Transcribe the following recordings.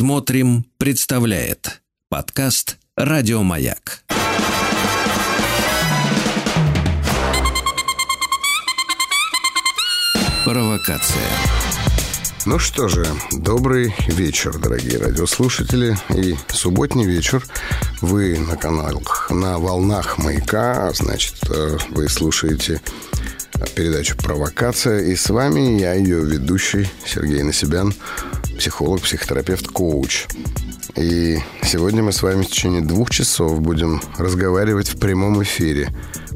«Смотрим» представляет подкаст «Радиомаяк». Провокация. Ну что же, добрый вечер, дорогие радиослушатели, и субботний вечер. Вы на каналах, на волнах «Маяка», значит, вы слушаете передачу «Провокация», и с вами я, ее ведущий, Сергей Насибян, психолог, психотерапевт, коуч. И сегодня мы с вами в течение 2 часов будем разговаривать в прямом эфире.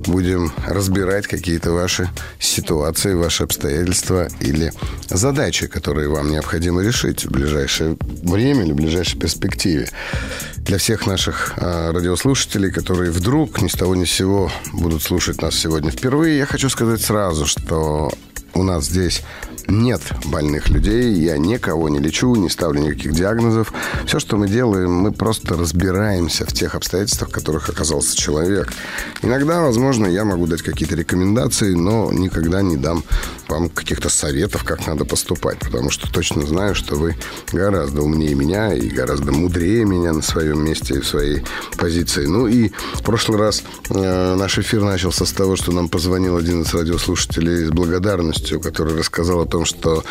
Будем разбирать какие-то ваши ситуации, ваши обстоятельства или задачи, которые вам необходимо решить в ближайшее время или в ближайшей перспективе. Для всех наших радиослушателей, которые вдруг ни с того ни с сего будут слушать нас сегодня впервые, я хочу сказать сразу, что у нас здесь нет больных людей, я никого не лечу, не ставлю никаких диагнозов. Все, что мы делаем, мы просто разбираемся в тех обстоятельствах, в которых оказался человек. Иногда, возможно, я могу дать какие-то рекомендации, но никогда не дам вам каких-то советов, как надо поступать, потому что точно знаю, что вы гораздо умнее меня и гораздо мудрее меня на своем месте и в своей позиции. Ну и в прошлый раз наш эфир начался с того, что нам позвонил один из радиослушателей с благодарностью, который рассказал о том, что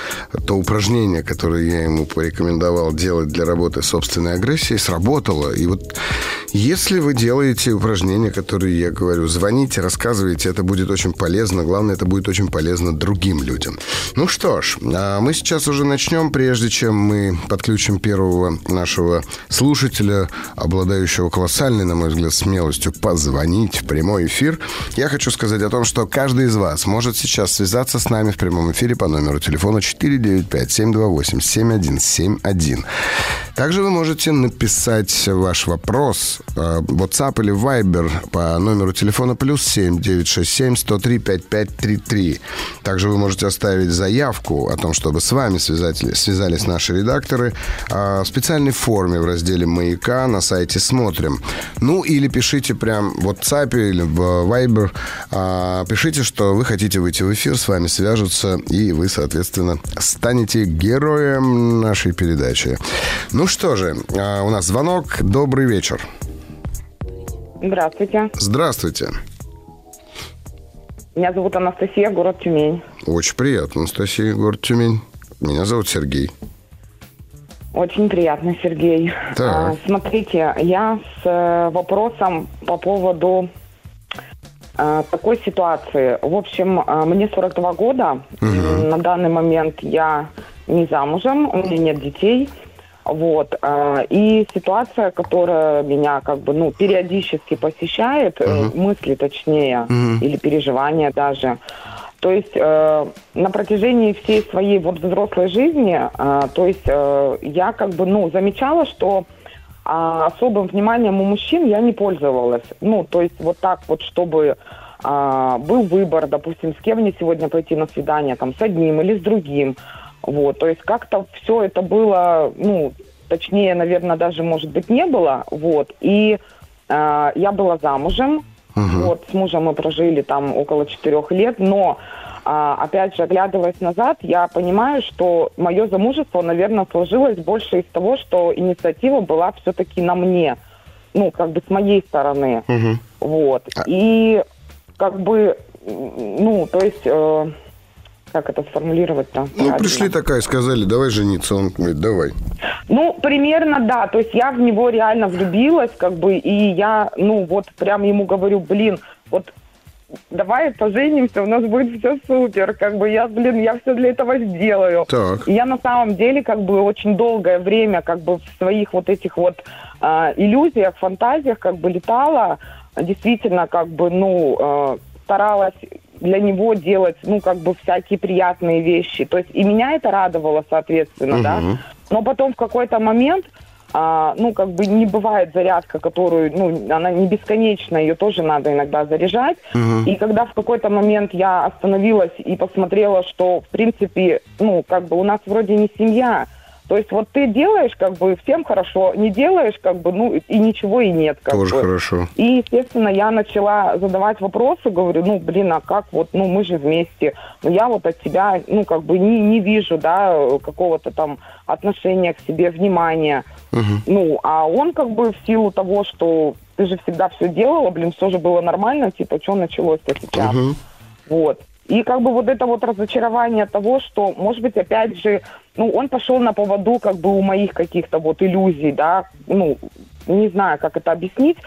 то упражнение, которое я ему порекомендовал делать для работы с собственной агрессией, сработало. И вот если вы делаете упражнения, которые я говорю, звоните, рассказывайте, это будет очень полезно. Главное, это будет очень полезно другим людям. Ну что ж, мы сейчас уже начнем, прежде чем мы подключим первого нашего слушателя, обладающего колоссальной, на мой взгляд, смелостью позвонить в прямой эфир. Я хочу сказать о том, что каждый из вас может сейчас связаться с нами в прямом эфире по номеру телефона 495-728-7171. Также вы можете написать ваш вопрос в WhatsApp или Viber по номеру телефона +7 967 103 5533. Также вы можете оставить заявку о том, чтобы с вами связались наши редакторы в специальной форме в разделе «Маяка» на сайте «Смотрим». Ну или пишите прям в WhatsApp или в Viber, пишите, что вы хотите выйти в эфир, с вами свяжутся, и вы, соответственно, станете героем нашей передачи. Ну что же, у нас звонок. Добрый вечер. Здравствуйте. Здравствуйте. Меня зовут Анастасия, город Тюмень. Очень приятно, Анастасия, город Тюмень. Меня зовут Сергей. Очень приятно, Сергей. Так. Смотрите, я с вопросом по поводу такой ситуации. В общем, мне 42 года. Угу. На данный момент я не замужем, у меня нет детей. Вот. И ситуация, которая меня как бы, ну, периодически посещает, uh-huh. мысли точнее, uh-huh. или переживания даже. То есть на протяжении всей своей вот взрослой жизни, то есть я как бы, ну, замечала, что особым вниманием у мужчин я не пользовалась. Ну, то есть вот так вот, чтобы был выбор, допустим, с кем мне сегодня пойти на свидание, там, с одним или с другим. Вот, то есть как-то все это было, ну, точнее, наверное, даже, может быть, не было, вот, и я была замужем, uh-huh. вот, с мужем мы прожили там около 4 лет, но, опять же, оглядываясь назад, я понимаю, что мое замужество, наверное, сложилось больше из того, что инициатива была все-таки на мне, ну, как бы с моей стороны, uh-huh. вот, и, как бы, ну, то есть... Как это сформулировать-то? Ну, правильно. Пришли такая, сказали, давай жениться. Он говорит, давай. Ну, примерно, да. То есть я в него реально влюбилась, как бы, и я, ну, вот прям ему говорю, блин, вот давай поженимся, у нас будет все супер, как бы, я, блин, я все для этого сделаю. Так. И я на самом деле, как бы, очень долгое время, как бы, в своих вот этих вот иллюзиях, фантазиях, как бы, летала, действительно, как бы, ну, старалась... для него делать, ну, как бы, всякие приятные вещи. То есть и меня это радовало, соответственно, угу. да. Но потом в какой-то момент, ну, как бы, не бывает зарядка, которую, ну, она не бесконечна, ее тоже надо иногда заряжать. Угу. И когда в какой-то момент я остановилась и посмотрела, что, в принципе, ну, как бы, у нас вроде не семья, То есть вот ты делаешь, как бы, всем хорошо, не делаешь, как бы, ну, и ничего и нет. Тоже хорошо. И, естественно, я начала задавать вопросы, говорю, ну, блин, а как вот, ну, мы же вместе, я вот от тебя, ну, как бы, не вижу, да, какого-то там отношения к себе, внимания. Угу. Ну, а он, как бы, в силу того, что ты же всегда все делала, блин, все же было нормально, типа, что началось-то сейчас? Угу. Вот. И как бы вот это вот разочарование того, что, может быть, опять же, ну, он пошел на поводу как бы у моих каких-то вот иллюзий, да, ну, не знаю, как это объяснить,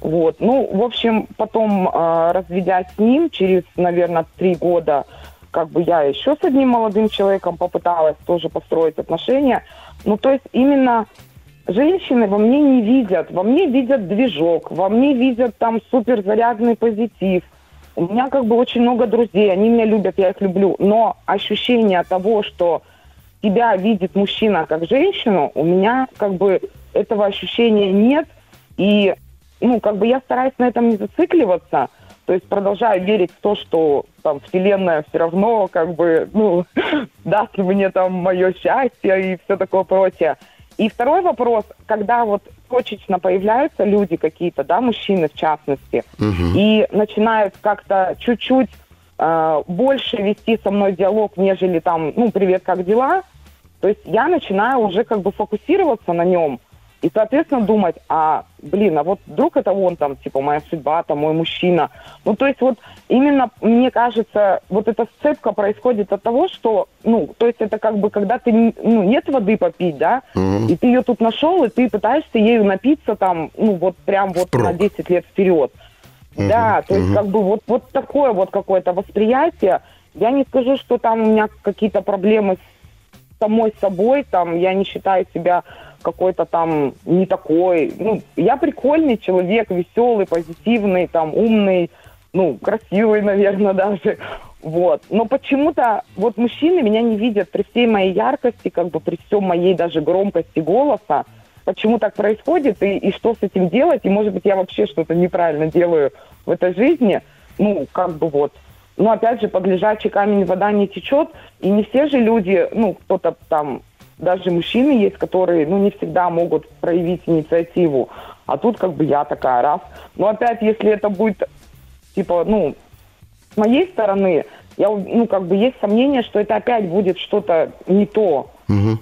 вот. Ну, в общем, потом, разведясь с ним, через, наверное, 3 года, как бы я еще с одним молодым человеком попыталась тоже построить отношения. Ну, то есть именно женщины во мне не видят, во мне видят движок, во мне видят там суперзарядный позитив. У меня как бы очень много друзей, они меня любят, я их люблю, но ощущение того, что тебя видит мужчина как женщину, у меня как бы этого ощущения нет, и, ну, как бы я стараюсь на этом не зацикливаться, то есть продолжаю верить в то, что там вселенная все равно как бы, ну, даст ли мне там мое счастье и все такое прочее. И второй вопрос, когда вот точечно появляются люди какие-то, да, мужчины в частности, угу. и начинают как-то чуть-чуть больше вести со мной диалог, нежели там, ну, привет, как дела, то есть я начинаю уже как бы фокусироваться на нем и, соответственно, думать, а, блин, а вот вдруг это он там, типа, моя судьба, там, мой мужчина. Ну, то есть вот именно, мне кажется, вот эта сцепка происходит от того, что, ну, то есть это как бы, когда ты, ну, нет воды попить, да, угу. и ты ее тут нашел, и ты пытаешься ею напиться там, ну, вот прям вот на 10 лет вперед. Угу. Да, то есть как бы вот такое вот какое-то восприятие. Я не скажу, что там у меня какие-то проблемы с самой собой, там, я не считаю себя какой-то там не такой. Ну, я прикольный человек, веселый, позитивный, там, умный, ну, красивый, наверное, даже. Вот. Но почему-то вот мужчины меня не видят при всей моей яркости, как бы при всем моей даже громкости голоса. Почему так происходит и что с этим делать? И, может быть, я вообще что-то неправильно делаю в этой жизни. Ну, как бы вот. Но, опять же, под лежачий камень вода не течет. И не все же люди, ну, кто-то там... Даже мужчины есть, которые, ну, не всегда могут проявить инициативу. А тут как бы я такая, раз. Но опять, если это будет, типа, ну, с моей стороны, я, ну, как бы есть сомнение, что это опять будет что-то не то. Угу.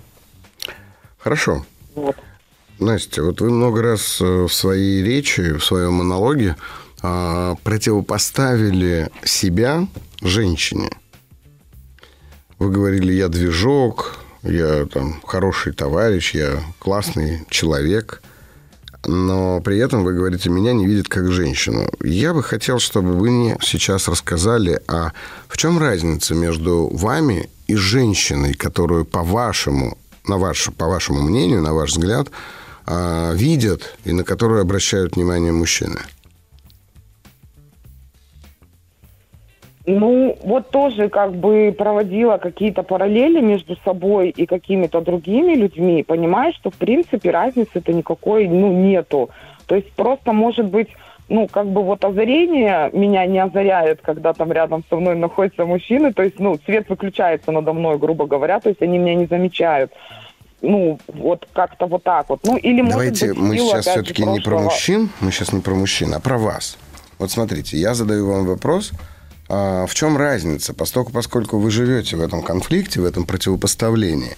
Хорошо. Вот. Настя, вот вы много раз в своей речи, в своем монологе противопоставили себя женщине. Вы говорили, я движок... Я там хороший товарищ, я классный человек, но при этом вы говорите, меня не видят как женщину. Я бы хотел, чтобы вы мне сейчас рассказали, а в чем разница между вами и женщиной, которую по вашему мнению, на ваш взгляд, видят и на которую обращают внимание мужчины? Ну, вот тоже как бы проводила какие-то параллели между собой и какими-то другими людьми, понимая, что, в принципе, разницы-то никакой, ну, нету. То есть просто, может быть, ну, как бы вот озарение меня не озаряет, когда там рядом со мной находятся мужчины, то есть, ну, свет выключается надо мной, грубо говоря, то есть они меня не замечают. Ну, вот как-то вот так вот. Ну, или, давайте, может быть, мы сейчас все-таки не про мужчин, мы сейчас не про мужчин, а про вас. Вот смотрите, я задаю вам вопрос... В чем разница? Поскольку вы живете в этом конфликте, в этом противопоставлении,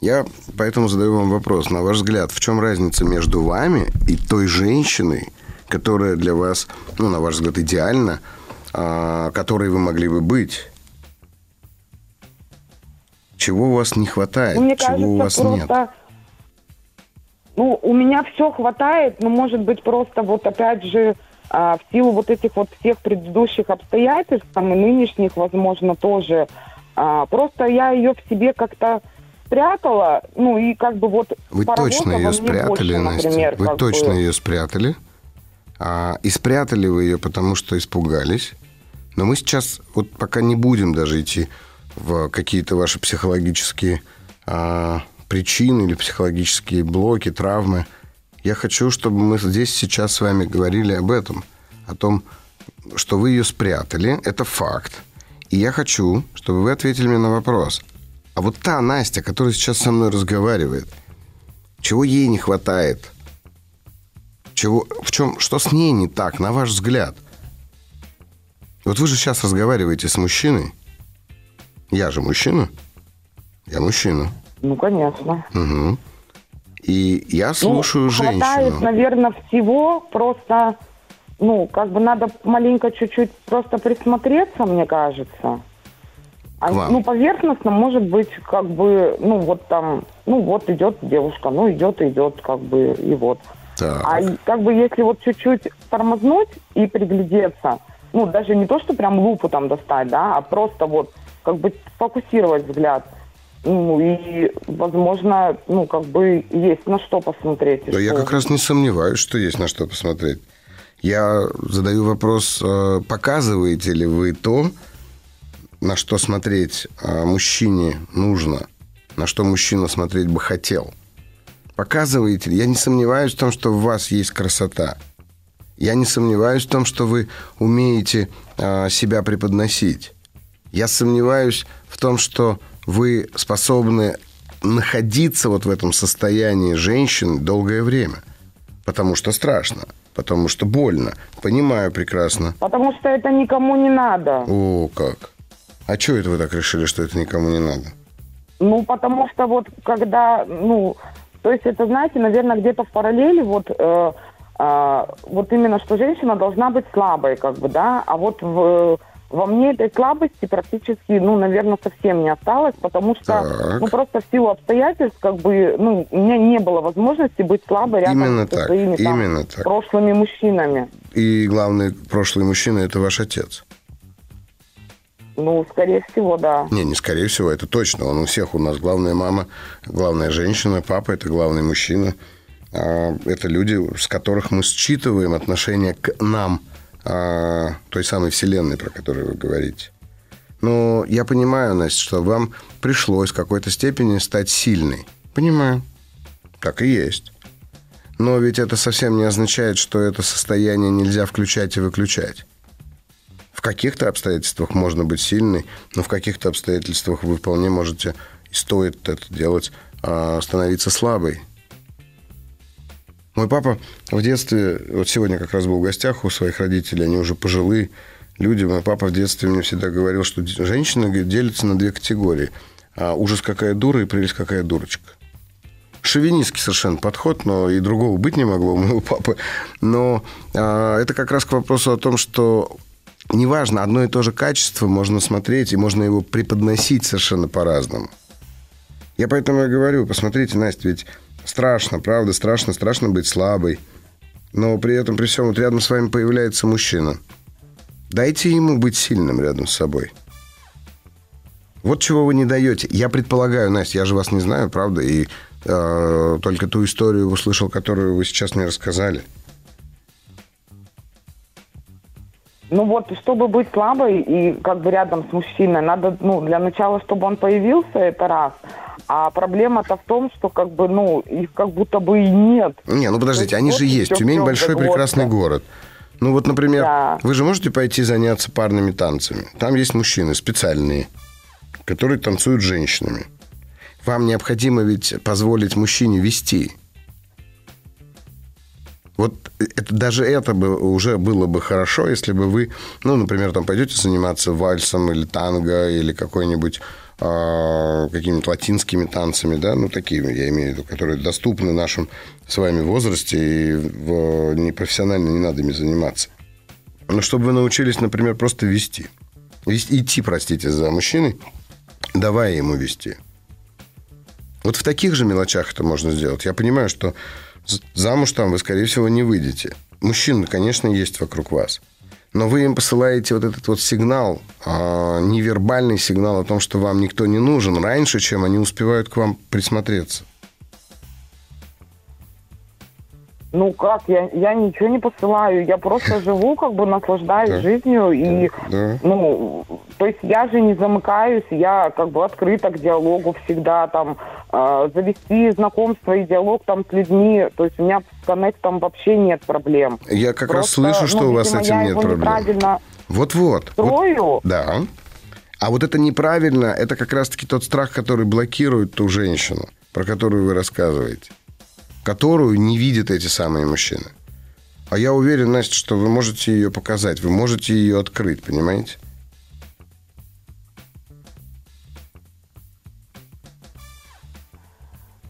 я поэтому задаю вам вопрос. На ваш взгляд, в чем разница между вами и той женщиной, которая для вас, ну, на ваш взгляд, идеальна, которой вы могли бы быть? Чего у вас не хватает? Мне чего кажется, у вас просто... нет? Ну, у меня все хватает, но, может быть, просто вот опять же... В силу вот этих вот всех предыдущих обстоятельств, там и нынешних, возможно, тоже, просто я ее в себе как-то спрятала, ну и как бы вот... Вы точно ее спрятали, больше, например, Настя? Вы точно ее спрятали? И спрятали вы ее, потому что испугались. Но мы сейчас вот пока не будем даже идти в какие-то ваши психологические причины или психологические блоки, травмы. Я хочу, чтобы мы здесь сейчас с вами говорили об этом, о том, что вы ее спрятали, это факт. И я хочу, чтобы вы ответили мне на вопрос, А вот та Настя, которая сейчас со мной разговаривает, чего ей не хватает? Что с ней не так, на ваш взгляд? Вот вы же сейчас разговариваете с мужчиной. Я же мужчина. Я мужчина. Ну, конечно. Угу. И я слушаю женщину. Хватает, наверное, всего. Просто, надо маленько чуть-чуть просто присмотреться, мне кажется. Поверхностно, может быть, идет девушка, идет, и вот. Так. А если чуть-чуть тормознуть и приглядеться, даже не то, что прям лупу там достать, да, а просто фокусировать взгляд. И, возможно, есть на что посмотреть. Да я как раз не сомневаюсь, что есть на что посмотреть. Я задаю вопрос, показываете ли вы то, на что смотреть мужчине нужно, на что мужчина смотреть бы хотел. Показываете ли? Я не сомневаюсь в том, что в вас есть красота. Я не сомневаюсь в том, что вы умеете себя преподносить. Я сомневаюсь в том, что вы способны находиться вот в этом состоянии женщины долгое время. Потому что страшно. Потому что больно. Понимаю прекрасно. Потому что это никому не надо. О, как. А чего это вы так решили, что это никому не надо? Потому что это, знаете, наверное, где-то в параллели именно, что женщина должна быть слабой, да, а во мне этой слабости практически, наверное, совсем не осталось, потому что, просто в силу обстоятельств, у меня не было возможности быть слабой рядом со своими прошлыми мужчинами. И главный прошлый мужчина – это ваш отец. Скорее всего, да. Не скорее всего, это точно. Он у всех у нас главная мама, главная женщина, папа – это главный мужчина. Это люди, с которых мы считываем отношение к нам, той самой вселенной, про которую вы говорите. Но я понимаю, Настя, что вам пришлось в какой-то степени стать сильной. Понимаю. Так и есть. Но ведь это совсем не означает, что это состояние нельзя включать и выключать. В каких-то обстоятельствах можно быть сильной, но в каких-то обстоятельствах вы вполне можете, и стоит это делать, становиться слабой. Мой папа в детстве, сегодня как раз был в гостях у своих родителей, они уже пожилые люди. Мой папа в детстве мне всегда говорил, что женщины, говорит, делятся на две категории. Ужас, какая дура, и прелесть, какая дурочка. Шовинистский совершенно подход, но и другого быть не могло у моего папы. Но это как раз к вопросу о том, что неважно, одно и то же качество можно смотреть, и можно его преподносить совершенно по-разному. Я поэтому и говорю, посмотрите, Настя, ведь... Страшно, правда, страшно быть слабой. Но при этом, при всем, вот рядом с вами появляется мужчина. Дайте ему быть сильным рядом с собой. Вот чего вы не даете. Я предполагаю, Настя, я же вас не знаю, правда, и только ту историю услышал, которую вы сейчас мне рассказали. Чтобы быть слабой и рядом с мужчиной, надо, для начала, чтобы он появился, это раз. А проблема-то в том, что их как будто бы и нет. Не, подождите, они же есть. Тюмень большой прекрасный город. Например, да. Вы же можете пойти заняться парными танцами. Там есть мужчины специальные, которые танцуют с женщинами. Вам необходимо ведь позволить мужчине вести. Это бы уже было бы хорошо, если бы вы, например, там пойдете заниматься вальсом или танго, или какими-то латинскими танцами, да, такими, я имею в виду, которые доступны в нашем с вами возрасте, и непрофессионально не надо ими заниматься. Но чтобы вы научились, например, просто идти за мужчиной, давая ему вести. Вот в таких же мелочах это можно сделать. Я понимаю, что замуж там вы, скорее всего, не выйдете. Мужчины, конечно, есть вокруг вас. Но вы им посылаете этот сигнал, невербальный сигнал о том, что вам никто не нужен, раньше, чем они успевают к вам присмотреться. Я ничего не посылаю. Я просто живу, наслаждаюсь жизнью. И, то есть я же не замыкаюсь, я открыта к диалогу всегда, завести знакомство и диалог с людьми. То есть у меня с коннектом вообще нет проблем. Я как раз слышу, что у вас с этим нет проблем. Вот-вот. Строю. Да. А вот это неправильно, это как раз-таки тот страх, который блокирует ту женщину, про которую вы рассказываете, которую не видят эти самые мужчины. А я уверен, Настя, что вы можете ее показать, вы можете ее открыть, понимаете?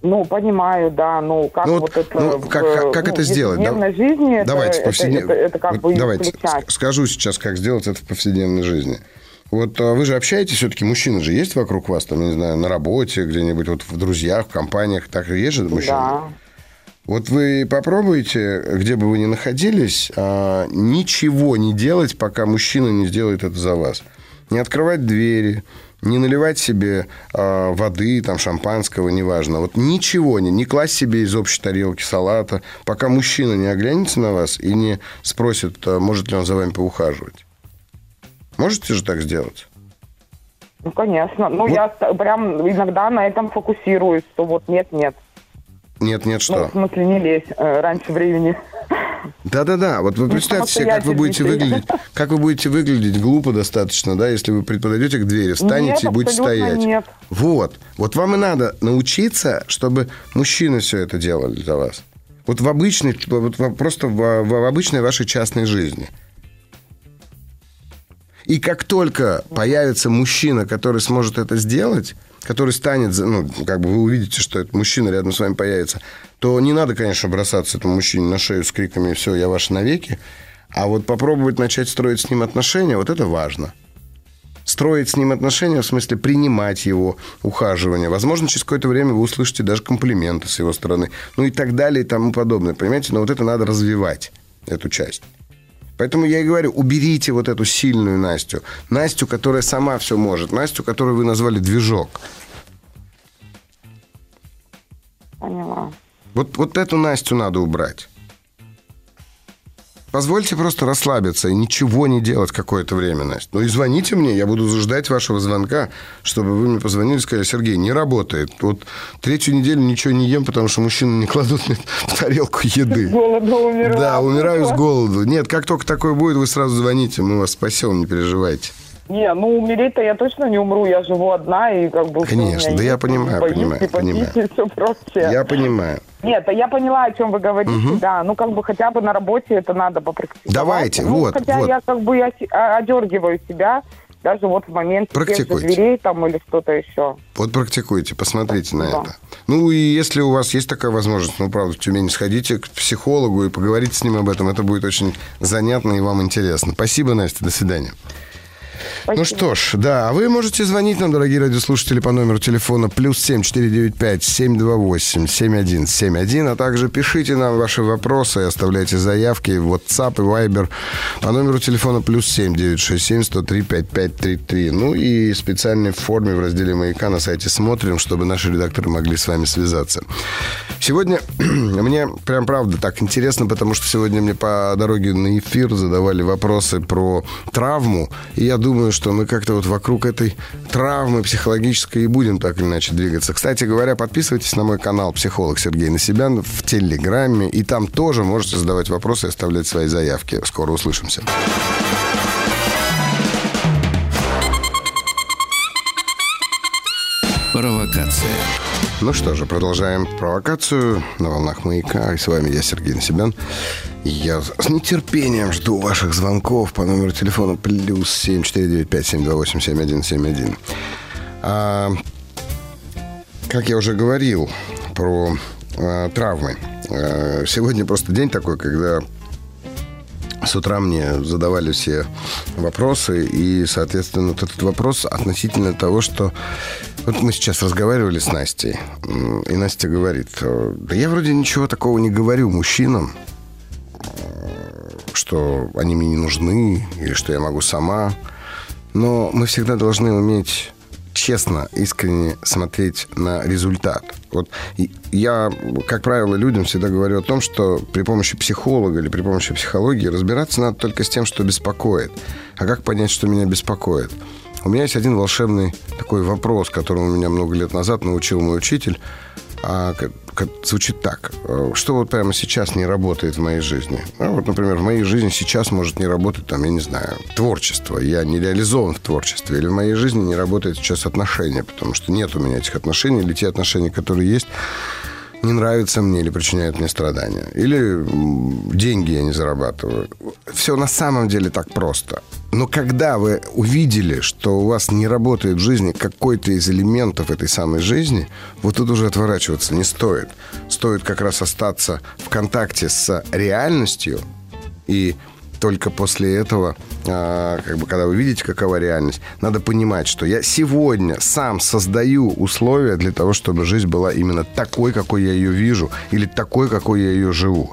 Ну, понимаю, да, но как ну, вот это... Ну, как это сделать? В повседневной жизни это как бы исключать. Скажу сейчас, как сделать это в повседневной жизни. Вот вы же общаетесь, все-таки мужчины же есть вокруг вас, там, я не знаю, на работе, где-нибудь, вот в друзьях, в компаниях, так и есть же мужчины? Да. Вот вы попробуйте, где бы вы ни находились, ничего не делать, пока мужчина не сделает это за вас. Не открывать двери, не наливать себе воды, там, шампанского, неважно. Вот ничего, не класть себе из общей тарелки салата, пока мужчина не оглянется на вас и не спросит, может ли он за вами поухаживать. Можете же так сделать? Ну, конечно. Ну, вот. Я прям иногда на этом фокусируюсь, что вот нет-нет. Нет-нет что? Ну, в смысле, не лезь раньше времени. Да-да-да, вот вы представьте себе, как вы будете выглядеть глупо достаточно, да, если вы подойдете к двери, встанете и будете стоять. Нет. Вот вам и надо научиться, чтобы мужчины все это делали для вас. Вот в обычной, просто в обычной вашей частной жизни. И как только появится мужчина, который сможет это сделать, который станет, ну, как бы вы увидите, что этот мужчина рядом с вами появится, то не надо, конечно, бросаться этому мужчине на шею с криками «Все, я ваш навеки», а вот попробовать начать строить с ним отношения, вот это важно. Строить с ним отношения, в смысле принимать его ухаживание. Возможно, через какое-то время вы услышите даже комплименты с его стороны, ну и так далее и тому подобное, понимаете? Но вот это надо развивать, эту часть. Поэтому я и говорю, уберите вот эту сильную Настю. Настю, которая сама все может. Настю, которую вы назвали движок. Поняла. Вот эту Настю надо убрать. Позвольте просто расслабиться и ничего не делать какое-то время, Настя. Ну и звоните мне, я буду ждать вашего звонка, чтобы вы мне позвонили и сказали: Сергей, не работает. Вот третью неделю ничего не ем, потому что мужчины не кладут мне в тарелку еды. С голоду умираю. Да, умираю с голоду. Нет, как только такое будет, вы сразу звоните, мы вас спасем, не переживайте. Не, ну умереть-то я точно не умру, я живу одна, и как бы... Конечно, да, я понимаю. И все прочее. Я понимаю. Нет, я поняла, о чем вы говорите, да. Ну, как бы хотя бы на работе это надо попрактиковать. Давайте, ну, вот. Хотя вот. Я как бы одергиваю себя, даже вот в момент тех же дверей там или что-то еще. Вот практикуйте, посмотрите так, на это. Ну, и если у вас есть такая возможность, ну, правда, в Тюмени сходите к психологу и поговорите с ним об этом, это будет очень занятно и вам интересно. Спасибо, Настя, до свидания. Спасибо. Ну что ж, да, вы можете звонить нам, дорогие радиослушатели, по номеру телефона +7 495 728 7171, а также пишите нам ваши вопросы и оставляйте заявки в WhatsApp и Viber по номеру телефона +7 967 103 5533. Ну и специальной форме в разделе «Маяка» на сайте «Смотрим», чтобы наши редакторы могли с вами связаться. Сегодня мне прям правда так интересно, потому что сегодня мне по дороге на эфир задавали вопросы про травму, и я думаю, что мы как-то вот вокруг этой травмы психологической и будем так или иначе двигаться. Кстати говоря, подписывайтесь на мой канал «Психолог Сергей Насибян» в Телеграме, и там тоже можете задавать вопросы и оставлять свои заявки. Скоро услышимся. Провокация. Ну что же, продолжаем провокацию на волнах «Маяка». И с вами я, Сергей Насибян. Я с нетерпением жду ваших звонков по номеру телефона +7 495 728 7171. Как я уже говорил про травмы, сегодня просто день такой, когда с утра мне задавали все вопросы, и, соответственно, вот этот вопрос относительно того, что... Вот мы сейчас разговаривали с Настей, и Настя говорит: да я вроде ничего такого не говорю мужчинам, что они мне не нужны или что я могу сама. Но мы всегда должны уметь честно, искренне смотреть на результат. Вот я, как правило, людям всегда говорю о том, что при помощи психолога или при помощи психологии разбираться надо только с тем, что беспокоит. А как понять, что меня беспокоит? У меня есть один волшебный такой вопрос, которому меня много лет назад научил мой учитель, звучит так. Что вот прямо сейчас не работает в моей жизни? Ну, вот, например, в моей жизни сейчас может не работать, там, я не знаю, творчество. Я не реализован в творчестве. Или в моей жизни не работает сейчас отношения, потому что нет у меня этих отношений. Или те отношения, которые есть, не нравятся мне или причиняют мне страдания. Или деньги я не зарабатываю. Все на самом деле так просто. Но когда вы увидели, что у вас не работает в жизни какой-то из элементов этой самой жизни, вот тут уже отворачиваться не стоит. Стоит как раз остаться в контакте с реальностью. И только после этого, как бы, когда вы видите, какова реальность, надо понимать, что я сегодня сам создаю условия для того, чтобы жизнь была именно такой, какой я ее вижу, или такой, какой я ее живу.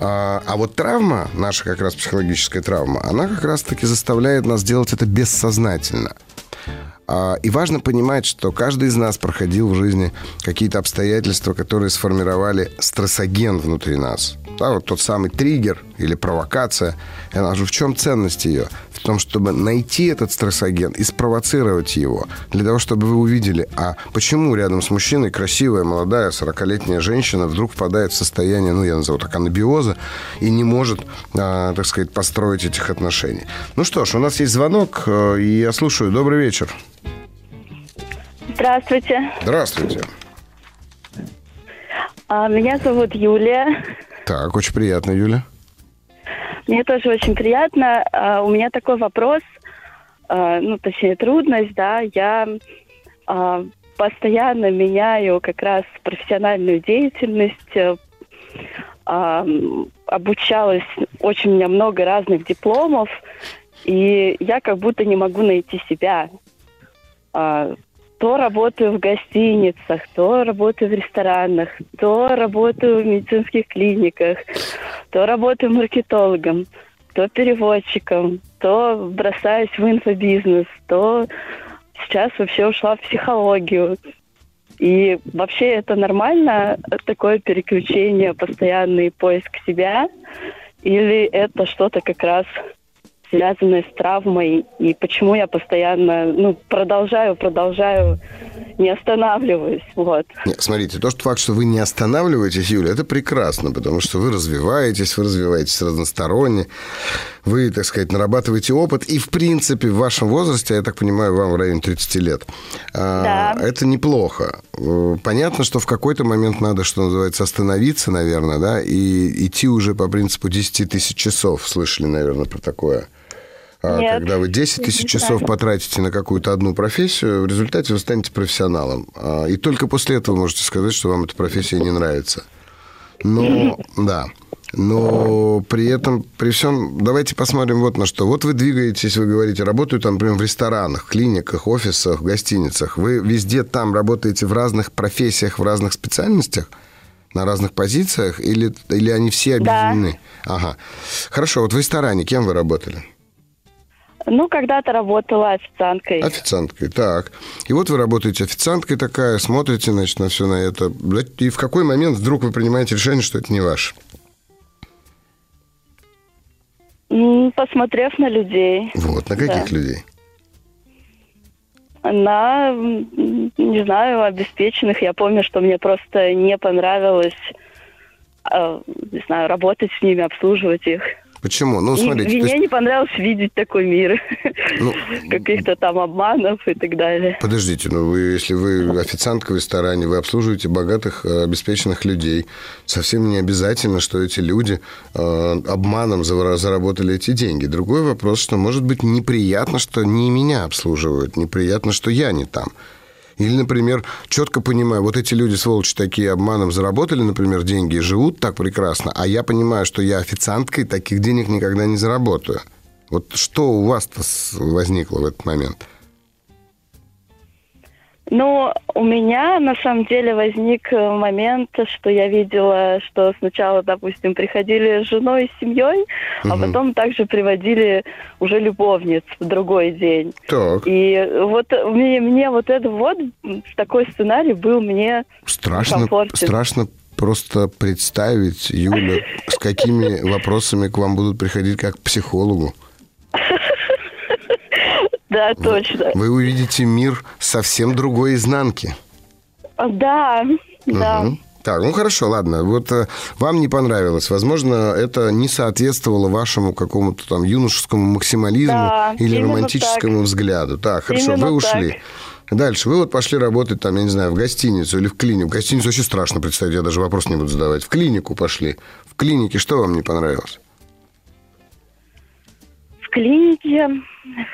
А вот травма, наша как раз психологическая травма, она как раз-таки заставляет нас делать это бессознательно. И важно понимать, что каждый из нас проходил в жизни какие-то обстоятельства, которые сформировали стрессоген внутри нас. Да, вот тот самый триггер или провокация. Она же в чем ценность ее? В том, чтобы найти этот стрессоген и спровоцировать его. Для того, чтобы вы увидели, а почему рядом с мужчиной красивая, молодая, 40-летняя женщина вдруг впадает в состояние, ну, я назову так, анабиоза, и не может, так сказать, построить этих отношений. Ну что ж, у нас есть звонок, и я слушаю. Добрый вечер. Здравствуйте. Здравствуйте. Меня зовут Юлия. Так, очень приятно, Юля. Мне тоже очень приятно. У меня такой вопрос, ну, точнее, трудность, да. Я постоянно меняю как раз профессиональную деятельность. Обучалась очень, у меня много разных дипломов, и я как будто не могу найти себя. То работаю в гостиницах, то работаю в ресторанах, то работаю в медицинских клиниках, то работаю маркетологом, то переводчиком, то бросаюсь в инфобизнес, то сейчас вообще ушла в психологию. И вообще это нормально, такое переключение, постоянный поиск себя? Или это что-то как раз связанные с травмой, и почему я постоянно, ну, продолжаю, не останавливаюсь, вот. Нет, смотрите, то, что факт, что вы не останавливаетесь, Юля, это прекрасно, потому что вы развиваетесь разносторонне, вы, так сказать, нарабатываете опыт, и, в принципе, в вашем возрасте, я так понимаю, вам в районе 30 лет, да, это неплохо. Понятно, что в какой-то момент надо, что называется, остановиться, наверное, да, и идти уже по принципу 10 тысяч часов, слышали, наверное, про такое. Нет, когда вы 10 тысяч часов потратите на какую-то одну профессию, в результате вы станете профессионалом. И только после этого можете сказать, что вам эта профессия не нравится. Но, да, но при этом, при всем, давайте посмотрим вот на что. Вот вы двигаетесь, вы говорите, работаю там, например, в ресторанах, клиниках, офисах, гостиницах. Вы везде там работаете в разных профессиях, в разных специальностях? На разных позициях? Или они все объединены? Да. Ага. Хорошо, вот в ресторане кем вы работали? Ну, когда-то работала официанткой. Официанткой, так. И вот вы работаете официанткой такая, смотрите, значит, на все на это. И в какой момент вдруг вы принимаете решение, что это не ваше? Посмотрев на людей. Вот, на каких людей? На, не знаю, обеспеченных. Я помню, что мне просто не понравилось, не знаю, работать с ними, обслуживать их. Почему? Ну, смотрите, мне не понравилось видеть такой мир, ну, каких-то там обманов и так далее. Подождите, ну вы, если вы официантка в ресторане, вы обслуживаете богатых, обеспеченных людей, совсем не обязательно, что эти люди обманом заработали эти деньги. Другой вопрос, что может быть неприятно, что не меня обслуживают, неприятно, что я не там. Или, например, четко понимаю, вот эти люди, сволочи, такие обманом заработали, например, деньги и живут так прекрасно, а я понимаю, что я официанткой таких денег никогда не заработаю. Вот что у вас-то возникло в этот момент? Ну, у меня, на самом деле, возник момент, что я видела, что сначала, допустим, приходили с женой и семьей, а потом также приводили уже любовниц в другой день. Так. И вот мне вот это вот, такой сценарий был мне комфортен. Страшно просто представить, Юля, с какими вопросами к вам будут приходить как к психологу. Да, точно. Вы увидите мир совсем другой изнанки. Да, да. Так, ну хорошо, ладно. Вот вам не понравилось. Возможно, это не соответствовало вашему какому-то там юношескому максимализму, да, или романтическому взгляду. Так, хорошо, именно вы ушли. Так. Дальше. Вы вот пошли работать, там, я не знаю, в гостиницу или в клинику. В гостиницу очень страшно представить, я даже вопрос не буду задавать. В клинику пошли. В клинике что вам не понравилось? В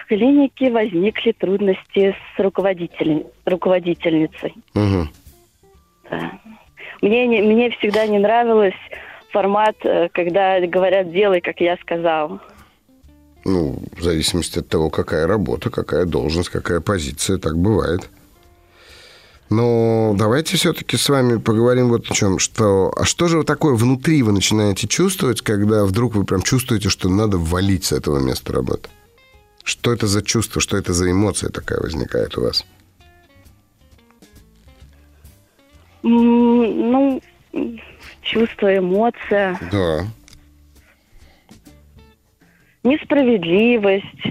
клинике возникли трудности с руководительницей. Угу. Да. Мне всегда не нравилось формат, когда говорят «делай, как я сказал». Ну, в зависимости от того, какая работа, какая должность, какая позиция, так бывает. Но давайте все-таки с вами поговорим вот о чем. А что же такое внутри вы начинаете чувствовать, когда вдруг вы прям чувствуете, что надо валить с этого места работы? Что это за чувство, что это за эмоция такая возникает у вас? Ну, чувство, эмоция. Да. Несправедливость,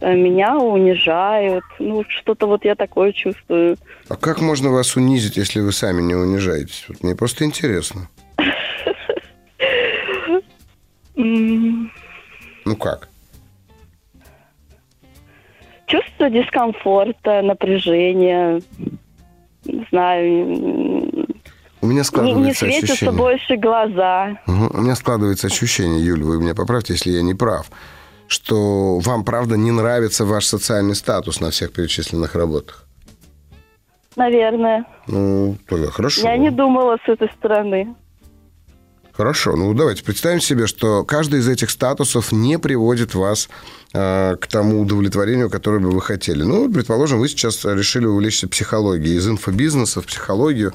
меня унижают, ну, что-то вот я такое чувствую. А как можно вас унизить, если вы сами не унижаетесь? Вот мне просто интересно. Ну, как? Чувство дискомфорта, напряжения, не знаю... У меня складывается ощущение. Не светятся больше глаза. Угу. У меня складывается ощущение, Юль, вы меня поправьте, если я не прав, что вам, правда, не нравится ваш социальный статус на всех перечисленных работах. Наверное. Ну, тогда хорошо. Я не думала с этой стороны. Хорошо. Ну, давайте представим себе, что каждый из этих статусов не приводит вас к тому удовлетворению, которое бы вы хотели. Ну, предположим, вы сейчас решили увлечься психологией. Из инфобизнеса в психологию.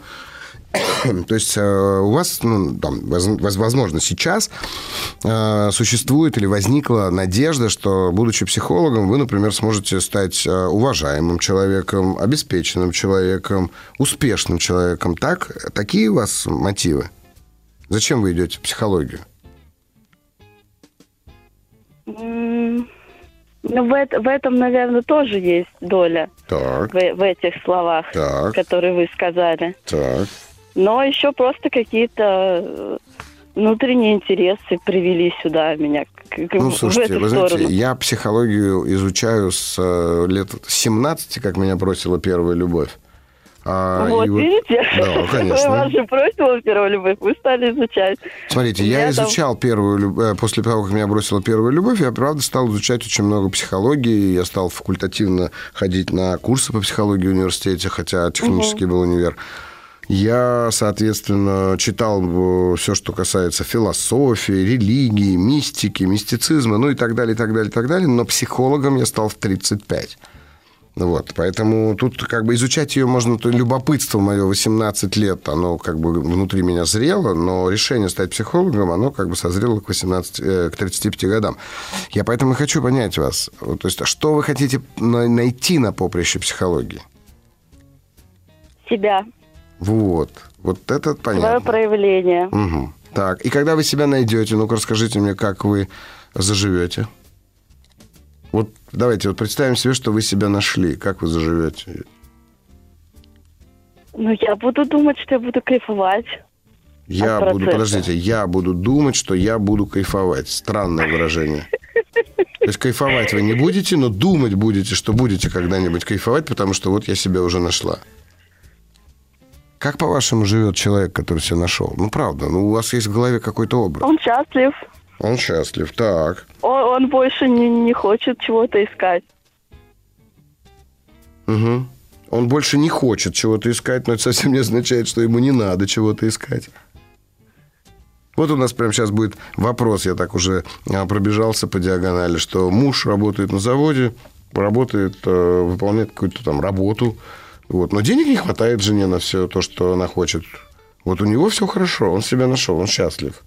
То есть у вас, ну, там, возможно, сейчас существует или возникла надежда, что, будучи психологом, вы, например, сможете стать уважаемым человеком, обеспеченным человеком, успешным человеком. Так? Такие у вас мотивы? Зачем вы идете в психологию? Ну, в этом, наверное, тоже есть доля. Так. В этих словах, так, которые вы сказали. Так. Но еще просто какие-то внутренние интересы привели сюда меня в эту сторону. Знаете, я психологию изучаю с лет 17, как меня бросила первая любовь. Вот, видите? Да, конечно. Вас же бросила первая любовь, вы стали изучать. Смотрите, я изучал первую любовь. После того, как меня бросила первая любовь, я, правда, стал изучать очень много психологии. Я стал факультативно ходить на курсы по психологии в университете, хотя технический был универ. Я, соответственно, читал все, что касается философии, религии, мистики, мистицизма, ну и так далее, и так далее, и так далее. Но психологом я стал в 35. Вот, поэтому тут как бы изучать ее можно, то любопытство мое 18 лет, оно как бы внутри меня зрело, но решение стать психологом, оно как бы созрело к 35 годам. Я поэтому хочу понять вас, то есть что вы хотите найти на поприще психологии? Себя. Вот это понятно. Свое проявление. Угу. Так, и когда вы себя найдете, ну-ка расскажите мне, как вы заживете? Вот давайте вот представим себе, что вы себя нашли. Как вы заживете? Ну, я буду думать, что я буду кайфовать. Я буду думать, что я буду кайфовать. Странное выражение. То есть кайфовать вы не будете, но думать будете, что будете когда-нибудь кайфовать, потому что вот я себя уже нашла. Как, по-вашему, живет человек, который себя нашел? Ну, правда, ну, у вас есть в голове какой-то образ. Он счастлив. Он счастлив, так. Он больше не хочет чего-то искать. Угу. Он больше не хочет чего-то искать, но это совсем не означает, что ему не надо чего-то искать. Вот у нас прямо сейчас будет вопрос, я так уже пробежался по диагонали, что муж работает на заводе, выполняет какую-то там работу. Вот. Но денег не хватает жене на все то, что она хочет. Вот у него все хорошо, он себя нашел, он счастлив.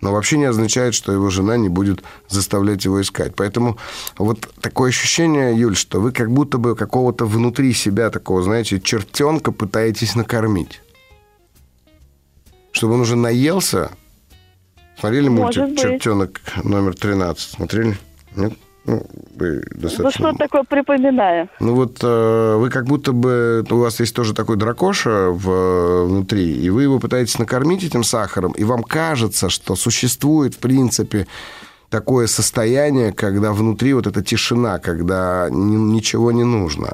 Но вообще не означает, что его жена не будет заставлять его искать. Поэтому вот такое ощущение, Юль, что вы как будто бы какого-то внутри себя такого, знаете, чертенка пытаетесь накормить. Чтобы он уже наелся. Смотрели мультик «Чертенок номер 13»? Смотрели? Нет? Ну, вы достаточно... Ну, что-то такое припоминаю. Ну, вот вы как будто бы... У вас есть тоже такой дракоша внутри, и вы его пытаетесь накормить этим сахаром, и вам кажется, что существует, в принципе, такое состояние, когда внутри вот эта тишина, когда ничего не нужно.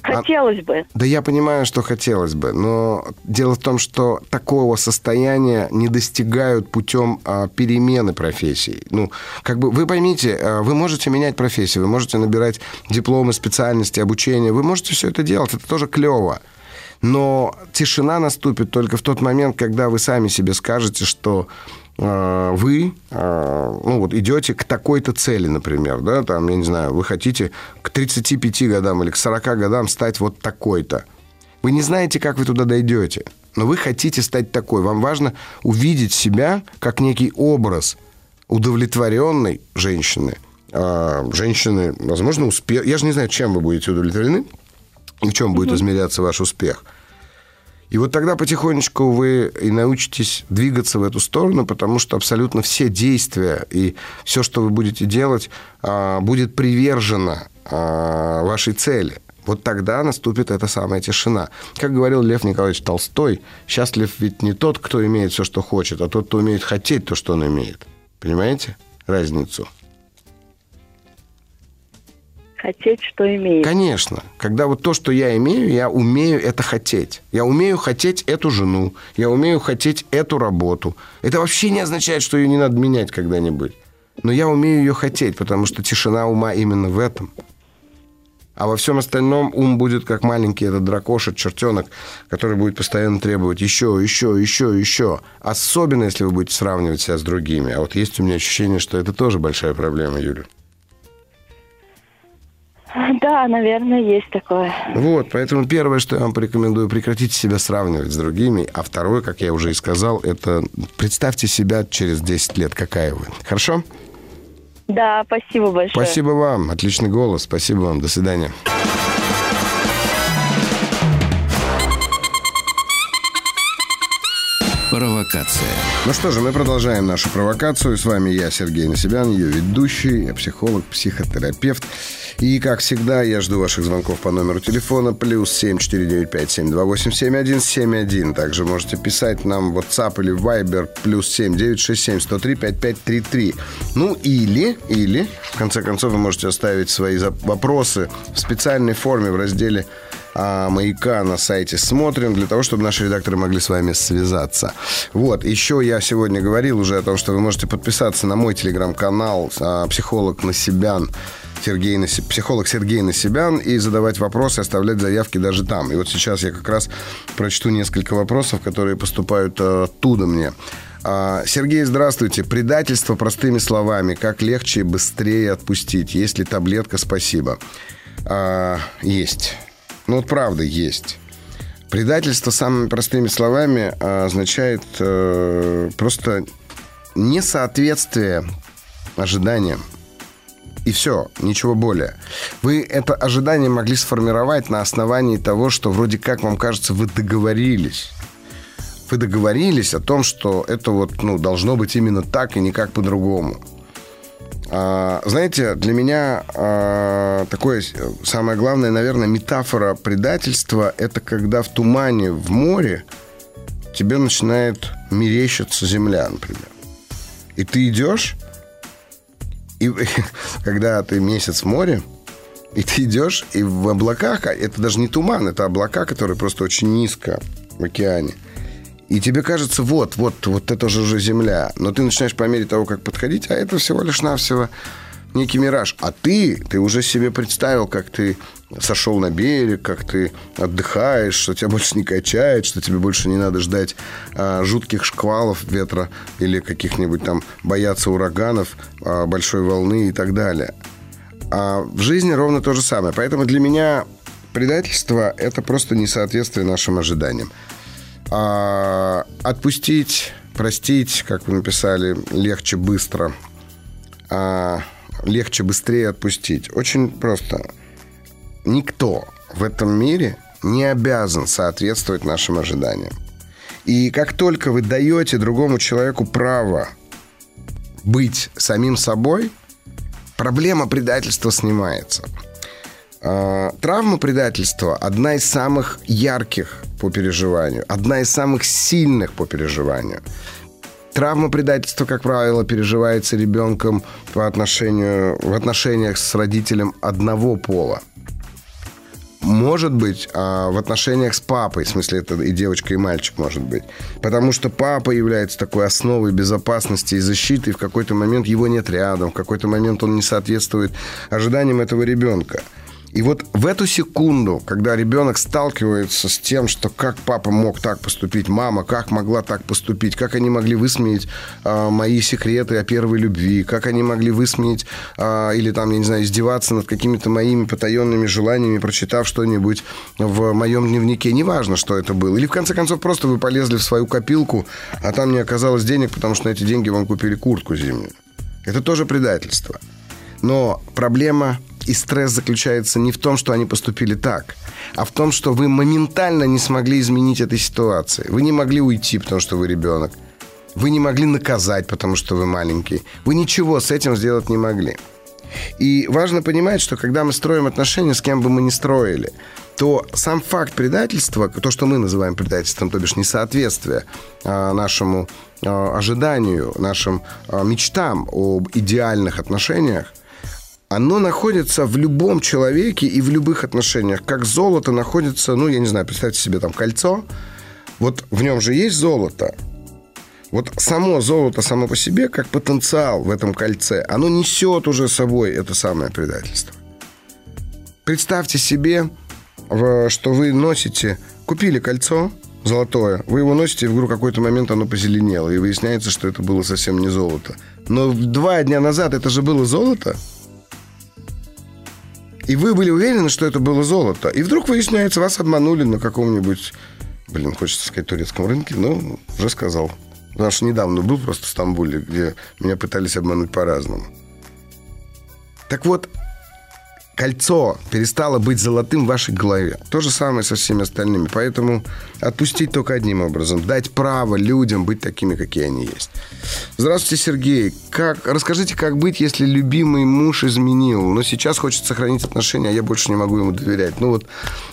Хотелось бы. Да я понимаю, что хотелось бы, но дело в том, что такого состояния не достигают путем перемены профессий. Ну, как бы вы поймите, вы можете менять профессию, вы можете набирать дипломы, специальности, обучение, вы можете все это делать, это тоже клево. Но тишина наступит только в тот момент, когда вы сами себе скажете, что вы идете к такой-то цели, например, да, там, я не знаю, вы хотите к 35 годам или к 40 годам стать вот такой-то. Вы не знаете, как вы туда дойдете, но вы хотите стать такой. Вам важно увидеть себя как некий образ удовлетворенной женщины. Женщины, возможно, успех... Я же не знаю, чем вы будете удовлетворены и в чем будет измеряться ваш успех. И вот тогда потихонечку вы и научитесь двигаться в эту сторону, потому что абсолютно все действия и все, что вы будете делать, будет привержено вашей цели. Вот тогда наступит эта самая тишина. Как говорил Лев Николаевич Толстой, счастлив ведь не тот, кто имеет все, что хочет, а тот, кто умеет хотеть то, что он имеет. Понимаете разницу? Хотеть, что имею. Конечно. Когда вот то, что я имею, я умею это хотеть. Я умею хотеть эту жену. Я умею хотеть эту работу. Это вообще не означает, что ее не надо менять когда-нибудь. Но я умею ее хотеть, потому что тишина ума именно в этом. А во всем остальном ум будет как маленький этот дракоша, чертенок, который будет постоянно требовать еще, еще, еще, еще. Особенно, если вы будете сравнивать себя с другими. А вот есть у меня ощущение, что это тоже большая проблема, Юля. Да, наверное, есть такое. Вот, поэтому первое, что я вам порекомендую, прекратите себя сравнивать с другими. А второе, как я уже и сказал, это представьте себя через 10 лет, какая вы. Хорошо? Да, спасибо большое. Спасибо вам. Отличный голос. Спасибо вам. До свидания. Провокация. Ну что же, мы продолжаем нашу провокацию. С вами я, Сергей Насибян, ее ведущий, я психолог, психотерапевт. И, как всегда, я жду ваших звонков по номеру телефона +7 495 728 7171. Также можете писать нам в WhatsApp или Viber +7 967 103 5533. Ну, или, в конце концов, вы можете оставить свои вопросы в специальной форме в разделе «Маяка» на сайте «Смотрим», для того, чтобы наши редакторы могли с вами связаться. Вот, еще я сегодня говорил уже о том, что вы можете подписаться на мой телеграм-канал «Психолог Сергей Насибян» и задавать вопросы, оставлять заявки даже там. И вот сейчас я как раз прочту несколько вопросов, которые поступают оттуда мне. Сергей, здравствуйте. Предательство простыми словами. Как легче и быстрее отпустить? Есть ли таблетка? Спасибо. Есть. Ну вот правда есть. Предательство самыми простыми словами означает просто несоответствие ожиданиям. И все, ничего более. Вы это ожидание могли сформировать на основании того, что вроде как вам кажется, вы договорились. Вы договорились о том, что это вот, должно быть именно так и никак по-другому. Знаете, для меня такое самое главное, наверное, метафора предательства – это когда в тумане, в море тебе начинает мерещиться земля, например. И ты идешь, и когда ты месяц в море, и ты идешь, и в облаках, это даже не туман, это облака, которые просто очень низко в океане. И тебе кажется, вот это же уже земля. Но ты начинаешь по мере того, как подходить, а это всего лишь навсего некий мираж. А ты уже себе представил, как ты сошел на берег, как ты отдыхаешь, что тебя больше не качает, что тебе больше не надо ждать жутких шквалов ветра или каких-нибудь там бояться ураганов, большой волны и так далее. А в жизни ровно то же самое. Поэтому для меня предательство – это просто несоответствие нашим ожиданиям. Отпустить, простить, как вы написали, легче быстро, легче быстрее отпустить. Очень просто. Никто в этом мире не обязан соответствовать нашим ожиданиям. И как только вы даете другому человеку право быть самим собой, проблема предательства снимается. Травма предательства одна из самых ярких по переживанию, одна из самых сильных по переживанию. Травма предательства, как правило, переживается ребенком в отношениях с родителем одного пола. Может быть, в отношениях с папой, в смысле, это и девочка, и мальчик, может быть. Потому что папа является такой основой безопасности и защиты, и в какой-то момент его нет рядом, в какой-то момент он не соответствует ожиданиям этого ребенка. И вот в эту секунду, когда ребенок сталкивается с тем, что как папа мог так поступить, мама как могла так поступить, как они могли высмеять мои секреты о первой любви, как они могли высмеять или там, я не знаю, издеваться над какими-то моими потаенными желаниями, прочитав что-нибудь в моем дневнике. Неважно, что это было. Или, в конце концов, просто вы полезли в свою копилку, а там не оказалось денег, потому что на эти деньги вам купили куртку зимнюю. Это тоже предательство. Но проблема... И стресс заключается не в том, что они поступили так, а в том, что вы моментально не смогли изменить этой ситуации. Вы не могли уйти, потому что вы ребенок. Вы не могли наказать, потому что вы маленький. Вы ничего с этим сделать не могли. И важно понимать, что когда мы строим отношения, с кем бы мы ни строили, то сам факт предательства, то, что мы называем предательством, то бишь несоответствие нашему ожиданию, нашим мечтам об идеальных отношениях, оно находится в любом человеке и в любых отношениях. Как золото находится, ну, я не знаю, представьте себе там кольцо. Вот в нем же есть золото. Вот само золото само по себе, как потенциал в этом кольце, оно несет уже собой это самое предательство. Представьте себе, что вы носите, купили кольцо золотое, вы его носите, и в какой-то момент оно позеленело, и выясняется, что это было совсем не золото. Но 2 дня назад это же было золото. И вы были уверены, что это было золото. И вдруг выясняется, вас обманули на каком-нибудь, хочется сказать, турецком рынке, но уже сказал. Потому что недавно был просто в Стамбуле, где меня пытались обмануть по-разному. Так вот, кольцо перестало быть золотым в вашей голове. То же самое со всеми остальными. Поэтому отпустить только одним образом. Дать право людям быть такими, какие они есть. Здравствуйте, Сергей. Расскажите, как быть, если любимый муж изменил, но сейчас хочет сохранить отношения, а я больше не могу ему доверять. Ну вот,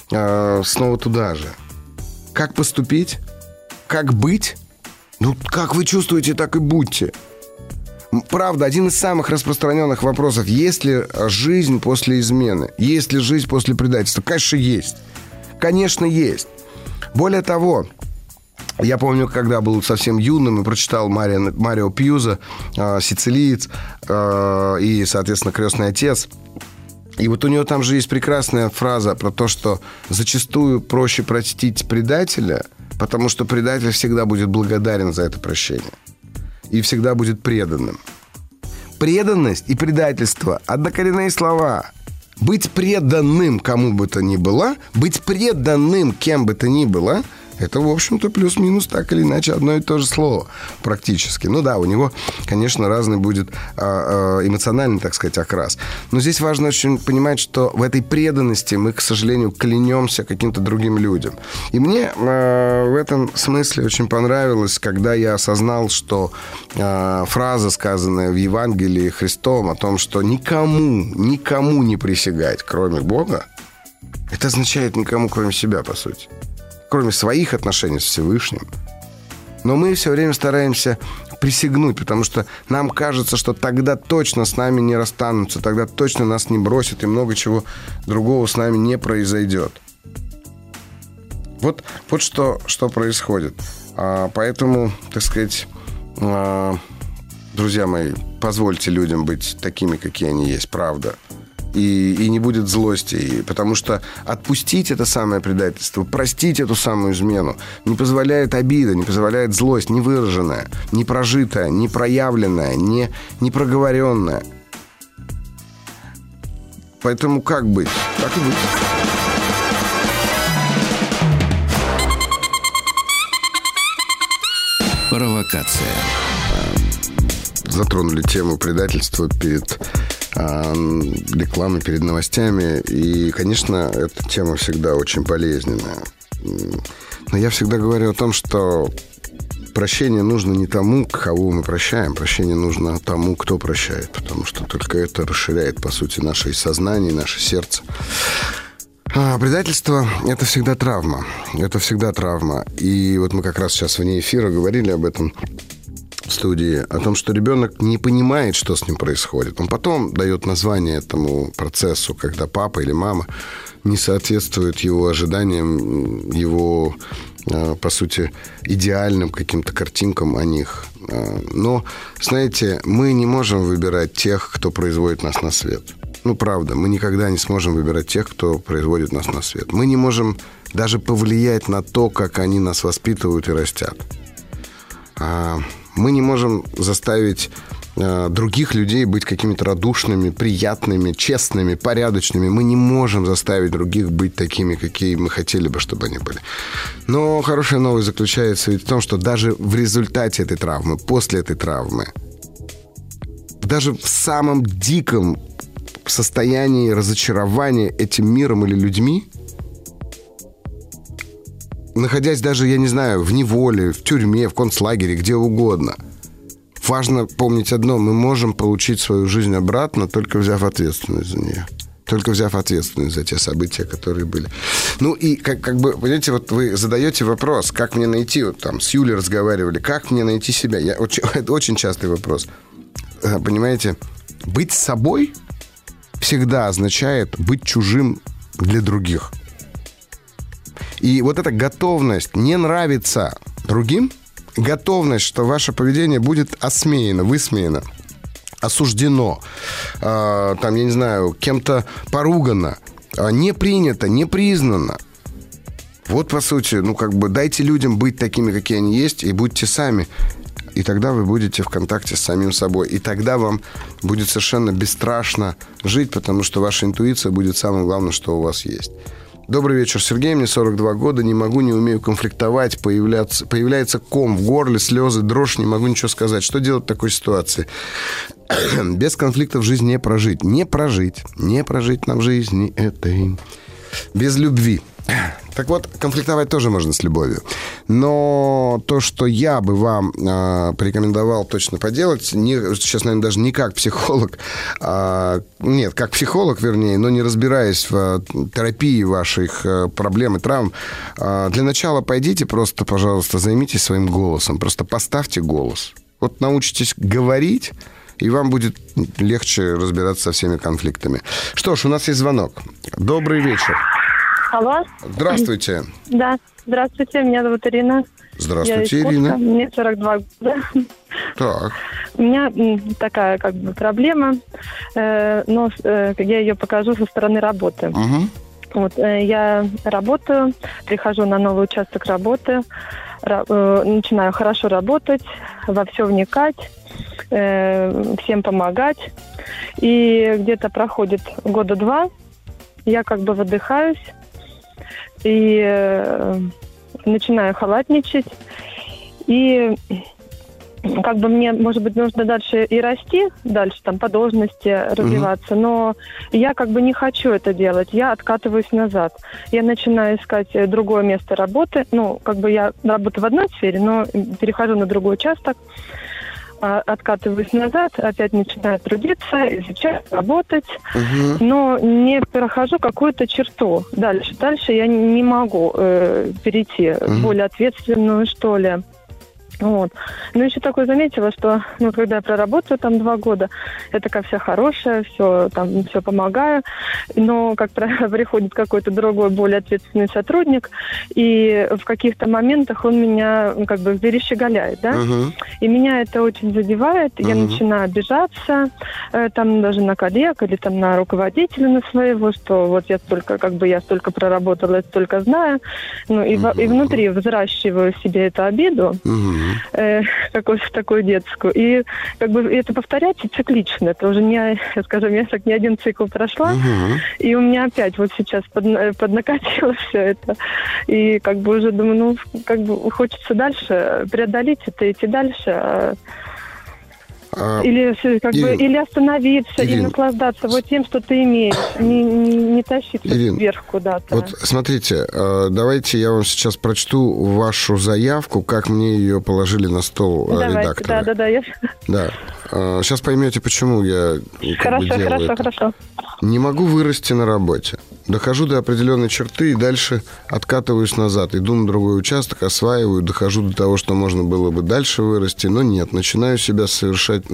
снова туда же. Как поступить? Как быть? Ну, как вы чувствуете, так и будьте. Правда, один из самых распространенных вопросов. Есть ли жизнь после измены? Есть ли жизнь после предательства? Конечно, есть. Конечно, есть. Более того, я помню, когда был совсем юным и прочитал Марио Пьюза, «Сицилиец» и, соответственно, «Крестный отец». И вот у него там же есть прекрасная фраза про то, что зачастую проще простить предателя, потому что предатель всегда будет благодарен за это прощение. И всегда будет преданным. Преданность и предательство – однокоренные слова. Быть преданным кому бы то ни было, быть преданным кем бы то ни было – это, в общем-то, плюс-минус так или иначе одно и то же слово практически. Ну да, у него, конечно, разный будет эмоциональный, так сказать, окрас. Но здесь важно очень понимать, что в этой преданности мы, к сожалению, клянемся каким-то другим людям. И мне в этом смысле очень понравилось, когда я осознал, что фраза, сказанная в Евангелии Христом, о том, что никому не присягать, кроме Бога, это означает никому, кроме себя, по сути. Кроме своих отношений с Всевышним. Но мы все время стараемся присягнуть, потому что нам кажется, что тогда точно с нами не расстанутся, тогда точно нас не бросят, и много чего другого с нами не произойдет. Вот что происходит. Поэтому, так сказать, друзья мои, позвольте людям быть такими, какие они есть, правда. И не будет злости. Потому что отпустить это самое предательство, простить эту самую измену не позволяет обида, не позволяет злость, невыраженная, непрожитая, непроявленная, непроговоренная. Поэтому как быть? Так и быть. Провокация. Затронули тему предательства перед... рекламы, перед новостями. И, конечно, эта тема всегда очень болезненная. Но я всегда говорю о том, что прощение нужно не тому, кого мы прощаем, прощение нужно тому, кто прощает, потому что только это расширяет, по сути, наше сознание, наше сердце. А предательство – это всегда травма, это всегда травма. И вот мы как раз сейчас вне эфира говорили об этом в студии, о том, что ребенок не понимает, что с ним происходит. Он потом дает название этому процессу, когда папа или мама не соответствует его ожиданиям, его, по сути, идеальным каким-то картинкам о них. Но, знаете, мы не можем выбирать тех, кто производит нас на свет. Ну, правда, мы никогда не сможем выбирать тех, кто производит нас на свет. Мы не можем даже повлиять на то, как они нас воспитывают и растят. Мы не можем заставить других людей быть какими-то радушными, приятными, честными, порядочными. Мы не можем заставить других быть такими, какие мы хотели бы, чтобы они были. Но хорошая новость заключается ведь в том, что даже в результате этой травмы, после этой травмы, даже в самом диком состоянии разочарования этим миром или людьми, находясь даже, я не знаю, в неволе, в тюрьме, в концлагере, где угодно, важно помнить одно: мы можем получить свою жизнь обратно, только взяв ответственность за нее. Только взяв ответственность за те события, которые были. Ну и, как бы, понимаете, вот вы задаете вопрос, как мне найти, вот там с Юлей разговаривали, как мне найти себя? Это очень частый вопрос. Понимаете, быть собой всегда означает быть чужим для других. И вот эта готовность не нравиться другим, готовность, что ваше поведение будет осмеяно, высмеяно, осуждено, там, я не знаю, кем-то поругано, не принято, не признано. Вот, по сути, ну, как бы, дайте людям быть такими, какие они есть, и будьте сами. И тогда вы будете в контакте с самим собой. И тогда вам будет совершенно бесстрашно жить, потому что ваша интуиция будет самым главным, что у вас есть. Добрый вечер, Сергей, мне 42 года, не могу, не умею конфликтовать, появляется ком в горле, слезы, дрожь, не могу ничего сказать. Что делать в такой ситуации? Без конфликтов жизнь не прожить. Не прожить нам жизни этой. Без любви. Так вот, конфликтовать тоже можно с любовью. Но то, что я бы вам порекомендовал точно поделать, сейчас, наверное, даже не как психолог, нет, как психолог, вернее, но не разбираясь в терапии ваших проблем и травм, для начала пойдите просто, пожалуйста, займитесь своим голосом, просто поставьте голос. Вот научитесь говорить, и вам будет легче разбираться со всеми конфликтами. Что ж, у нас есть звонок. Добрый вечер. Алло. Здравствуйте. Да, здравствуйте, меня зовут Ирина. Здравствуйте, Ирина. Мне 42 года. Так. У меня такая как бы проблема, но я ее покажу со стороны работы. Угу. Вот, я работаю, прихожу на новый участок работы, начинаю хорошо работать, во все вникать, всем помогать. И где-то проходит года два, я как бы выдыхаюсь и начинаю халатничать. И как бы мне, может быть, нужно дальше и расти, дальше там по должности развиваться, но я как бы не хочу это делать, я откатываюсь назад. Я начинаю искать другое место работы, ну, как бы я работаю в одной сфере, но перехожу на другой участок, откатываюсь назад, опять начинаю трудиться, изучать, работать, но не прохожу какую-то черту. Дальше я не могу перейти в более ответственную, что ли. Вот. Но еще такое заметила, что ну, когда я проработаю там 2 года, я такая вся хорошая, все, там, все помогаю, но как правило приходит какой-то другой, более ответственный сотрудник, и в каких-то моментах он меня как бы перещеголяет, да? И меня это очень задевает, я начинаю обижаться, там даже на коллег или там на руководителя на своего, что вот я столько проработала, я столько знаю, ну и внутри взращиваю себе эту обиду, какую-то такую детскую. И как бы это повторяется циклично. Это уже не, скажем, я так не один цикл прошла, и у меня опять вот сейчас поднакатило все это. И как бы уже думаю, ну, как бы хочется дальше преодолеть это, идти дальше. Или остановиться, Ирина, или наслаждаться вот тем, что ты имеешь, не тащиться Ирина, вверх куда-то. Вот смотрите, давайте я вам сейчас прочту вашу заявку, как мне ее положили на стол редактора. Да. Сейчас поймете, почему я делаю это. Не могу вырасти на работе. Дохожу до определенной черты и дальше откатываюсь назад. Иду на другой участок, осваиваю, дохожу до того, что можно было бы дальше вырасти, но нет. Начинаю совершать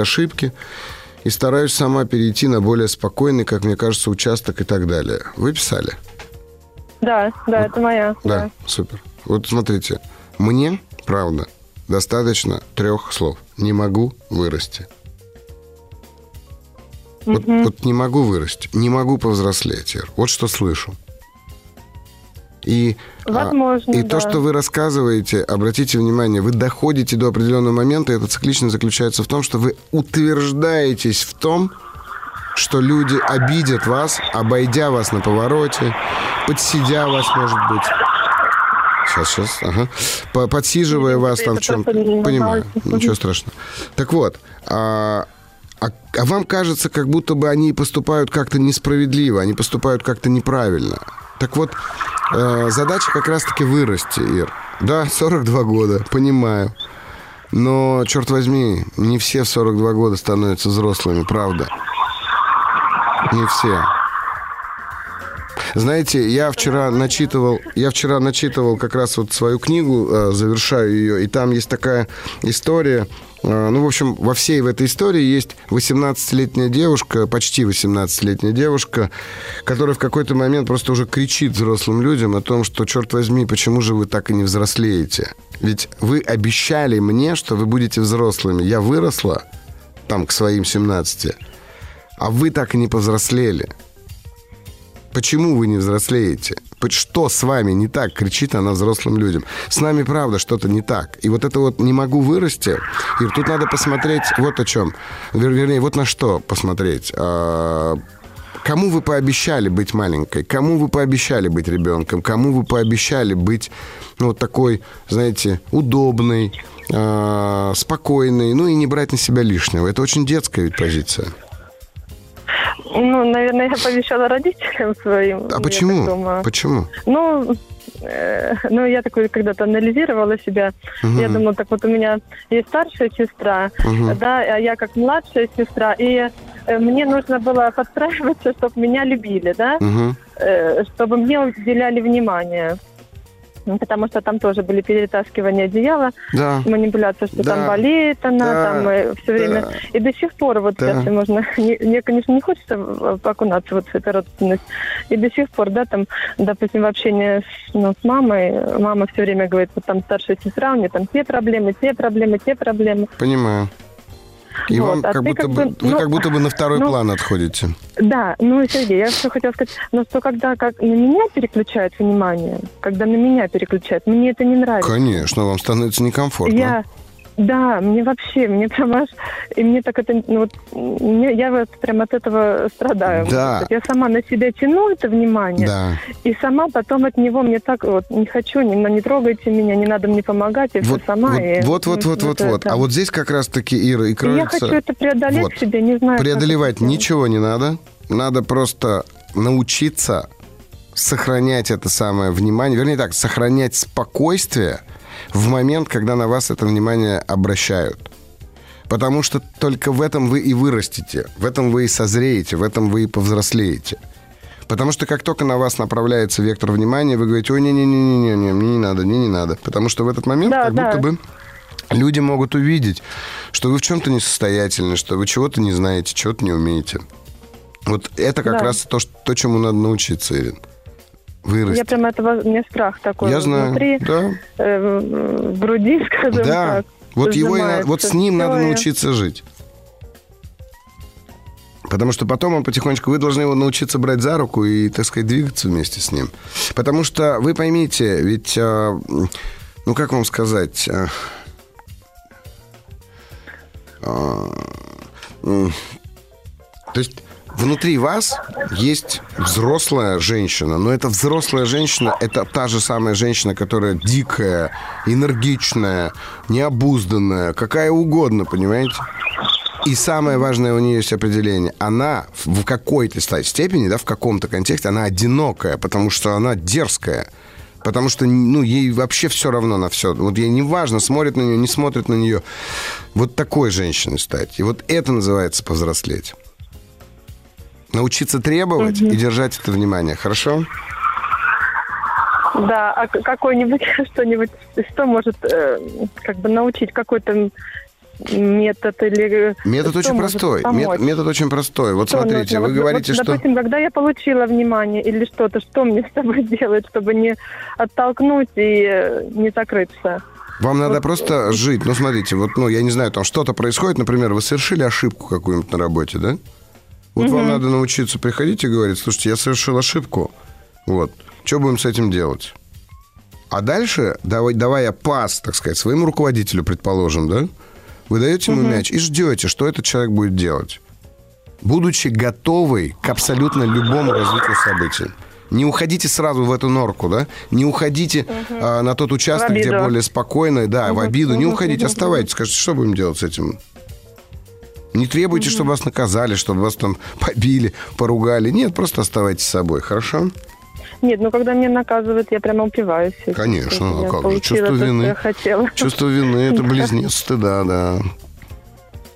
ошибки и стараюсь сама перейти на более спокойный, как мне кажется, участок и так далее. Вы писали? Да, это моя. Да, супер. Вот смотрите, мне, правда, достаточно 3 слов. Не могу вырасти. Вот не могу вырасти, не могу повзрослеть, Ир. Вот что слышу. И то, что вы рассказываете, обратите внимание, вы доходите до определенного момента, и это циклично заключается в том, что вы утверждаетесь в том, что люди обидят вас, обойдя вас на повороте, подсидя вас, может быть. Сейчас, ага. Подсиживая вас там в чем-то. Понимаю, ничего страшного. Так вот, а вам кажется, как будто бы они поступают как-то несправедливо, они поступают как-то неправильно. Так вот, задача как раз-таки вырасти, Ир. Да, 42 года, понимаю. Но, черт возьми, не все в 42 года становятся взрослыми, правда. Не все. Знаете, я вчера начитывал как раз вот свою книгу, завершаю ее, и там есть такая история... Ну, в общем, во всей в этой истории есть 18-летняя девушка, почти 18-летняя девушка, которая в какой-то момент просто уже кричит взрослым людям о том, что, черт возьми, почему же вы так и не взрослеете? Ведь вы обещали мне, что вы будете взрослыми. Я выросла там к своим 17, а вы так и не повзрослели. Почему вы не взрослеете? Что с вами не так? Кричит она взрослым людям. С нами, правда, что-то не так. И вот это вот «не могу вырасти», Ир, тут надо посмотреть вот о чем. Вернее, вот на что посмотреть. Кому вы пообещали быть маленькой? Кому вы пообещали быть ребенком? Кому вы пообещали быть, ну, вот такой, знаете, удобной, спокойной, ну, и не брать на себя лишнего? Это очень детская ведь позиция. Ну, наверное, я пообещала родителям своим. А почему? Почему? Ну, я такой когда-то анализировала себя. Угу. Я думала, так вот у меня есть старшая сестра, угу. да, а я как младшая сестра. И мне нужно было подстраиваться, чтобы меня любили, да, угу. чтобы мне уделяли внимание. Потому что там тоже были перетаскивания одеяла, да. манипуляция, что да. там болеет она, да. там все время. Да. И до сих пор, вот да. если можно, мне, конечно, не хочется окунаться вот в эту родственность. И до сих пор, да, там, допустим, в общении с мамой, мама все время говорит, вот там старшая сестра, у нее там те проблемы. Понимаю. И вот, вам как будто бы на второй план отходите. Да, Сергей, я все хотела сказать, что когда на меня переключают внимание, мне это не нравится. Конечно, вам становится некомфортно. Да, мне прям аж... И мне так это... я вот прям от этого страдаю. Да. Я сама на себя тяну это внимание. Да. И сама потом от него мне так вот не хочу, не трогайте меня, не надо мне помогать, я все сама. Вот. А вот здесь как раз-таки, Ира, и кроется... Я хочу это преодолеть себе, не знаю... Преодолевать ничего не надо. Надо просто научиться сохранять это самое внимание. Вернее так, сохранять спокойствие в момент, когда на вас это внимание обращают. Потому что только в этом вы и вырастете, в этом вы и созреете, в этом вы и повзрослеете. Потому что как только на вас направляется вектор внимания, вы говорите: «Ой, не-не-не, мне не надо, мне не надо». Потому что в этот момент будто бы люди могут увидеть, что вы в чем-то несостоятельны, что вы чего-то не знаете, чего-то не умеете. Вот это как раз то, чему надо научиться, Ирина. Вырасти. Я прям этого, мне страх такой. Я знаю, внутри, да. В груди, скажем так. Вот его, вот с ним надо научиться жить. Потому что потом он потихонечку... Вы должны его научиться брать за руку и, так сказать, двигаться вместе с ним. Потому что, вы поймите, ведь... Ну, как вам сказать... То есть... внутри вас есть взрослая женщина, но эта взрослая женщина — это та же самая женщина, которая дикая, энергичная, необузданная, какая угодно, понимаете? И самое важное, у нее есть определение. Она в какой-то степени, да, в каком-то контексте, она одинокая, потому что она дерзкая. Потому что, ну, ей вообще все равно на все. Вот ей не важно, смотрит на нее, не смотрит на нее. Вот такой женщиной стать. И вот это называется повзрослеть. Научиться требовать и держать это внимание. Хорошо? Да, а какой-нибудь, что-нибудь, что может как бы научить какой-то... метод или... Метод очень простой. Метод очень простой. Вот что смотрите, нужно? Вы говорите, вот, что... Допустим, когда я получила внимание или что-то, что мне с тобой делать, чтобы не оттолкнуть и не закрыться? Вам надо просто жить. Ну, смотрите, вот, ну, я не знаю, там что-то происходит, например, вы совершили ошибку какую-нибудь на работе, да? Вот вам надо научиться приходить и говорить: слушайте, я совершил ошибку, вот, что будем с этим делать? А дальше, давая пас, так сказать, своему руководителю, предположим, да? Вы даете ему мяч и ждете, что этот человек будет делать, будучи готовой к абсолютно любому развитию событий. Не уходите сразу в эту норку, да? Не уходите на тот участок, где более спокойно, да, в обиду. Не уходите, оставайтесь. Скажите, что будем делать с этим? Не требуйте, чтобы вас наказали, чтобы вас там побили, поругали. Нет, просто оставайтесь с собой, хорошо? Нет, ну когда меня наказывают, я прямо упиваюсь. Конечно, ну как же, чувство вины. Чувство вины — это близнец стыда, да.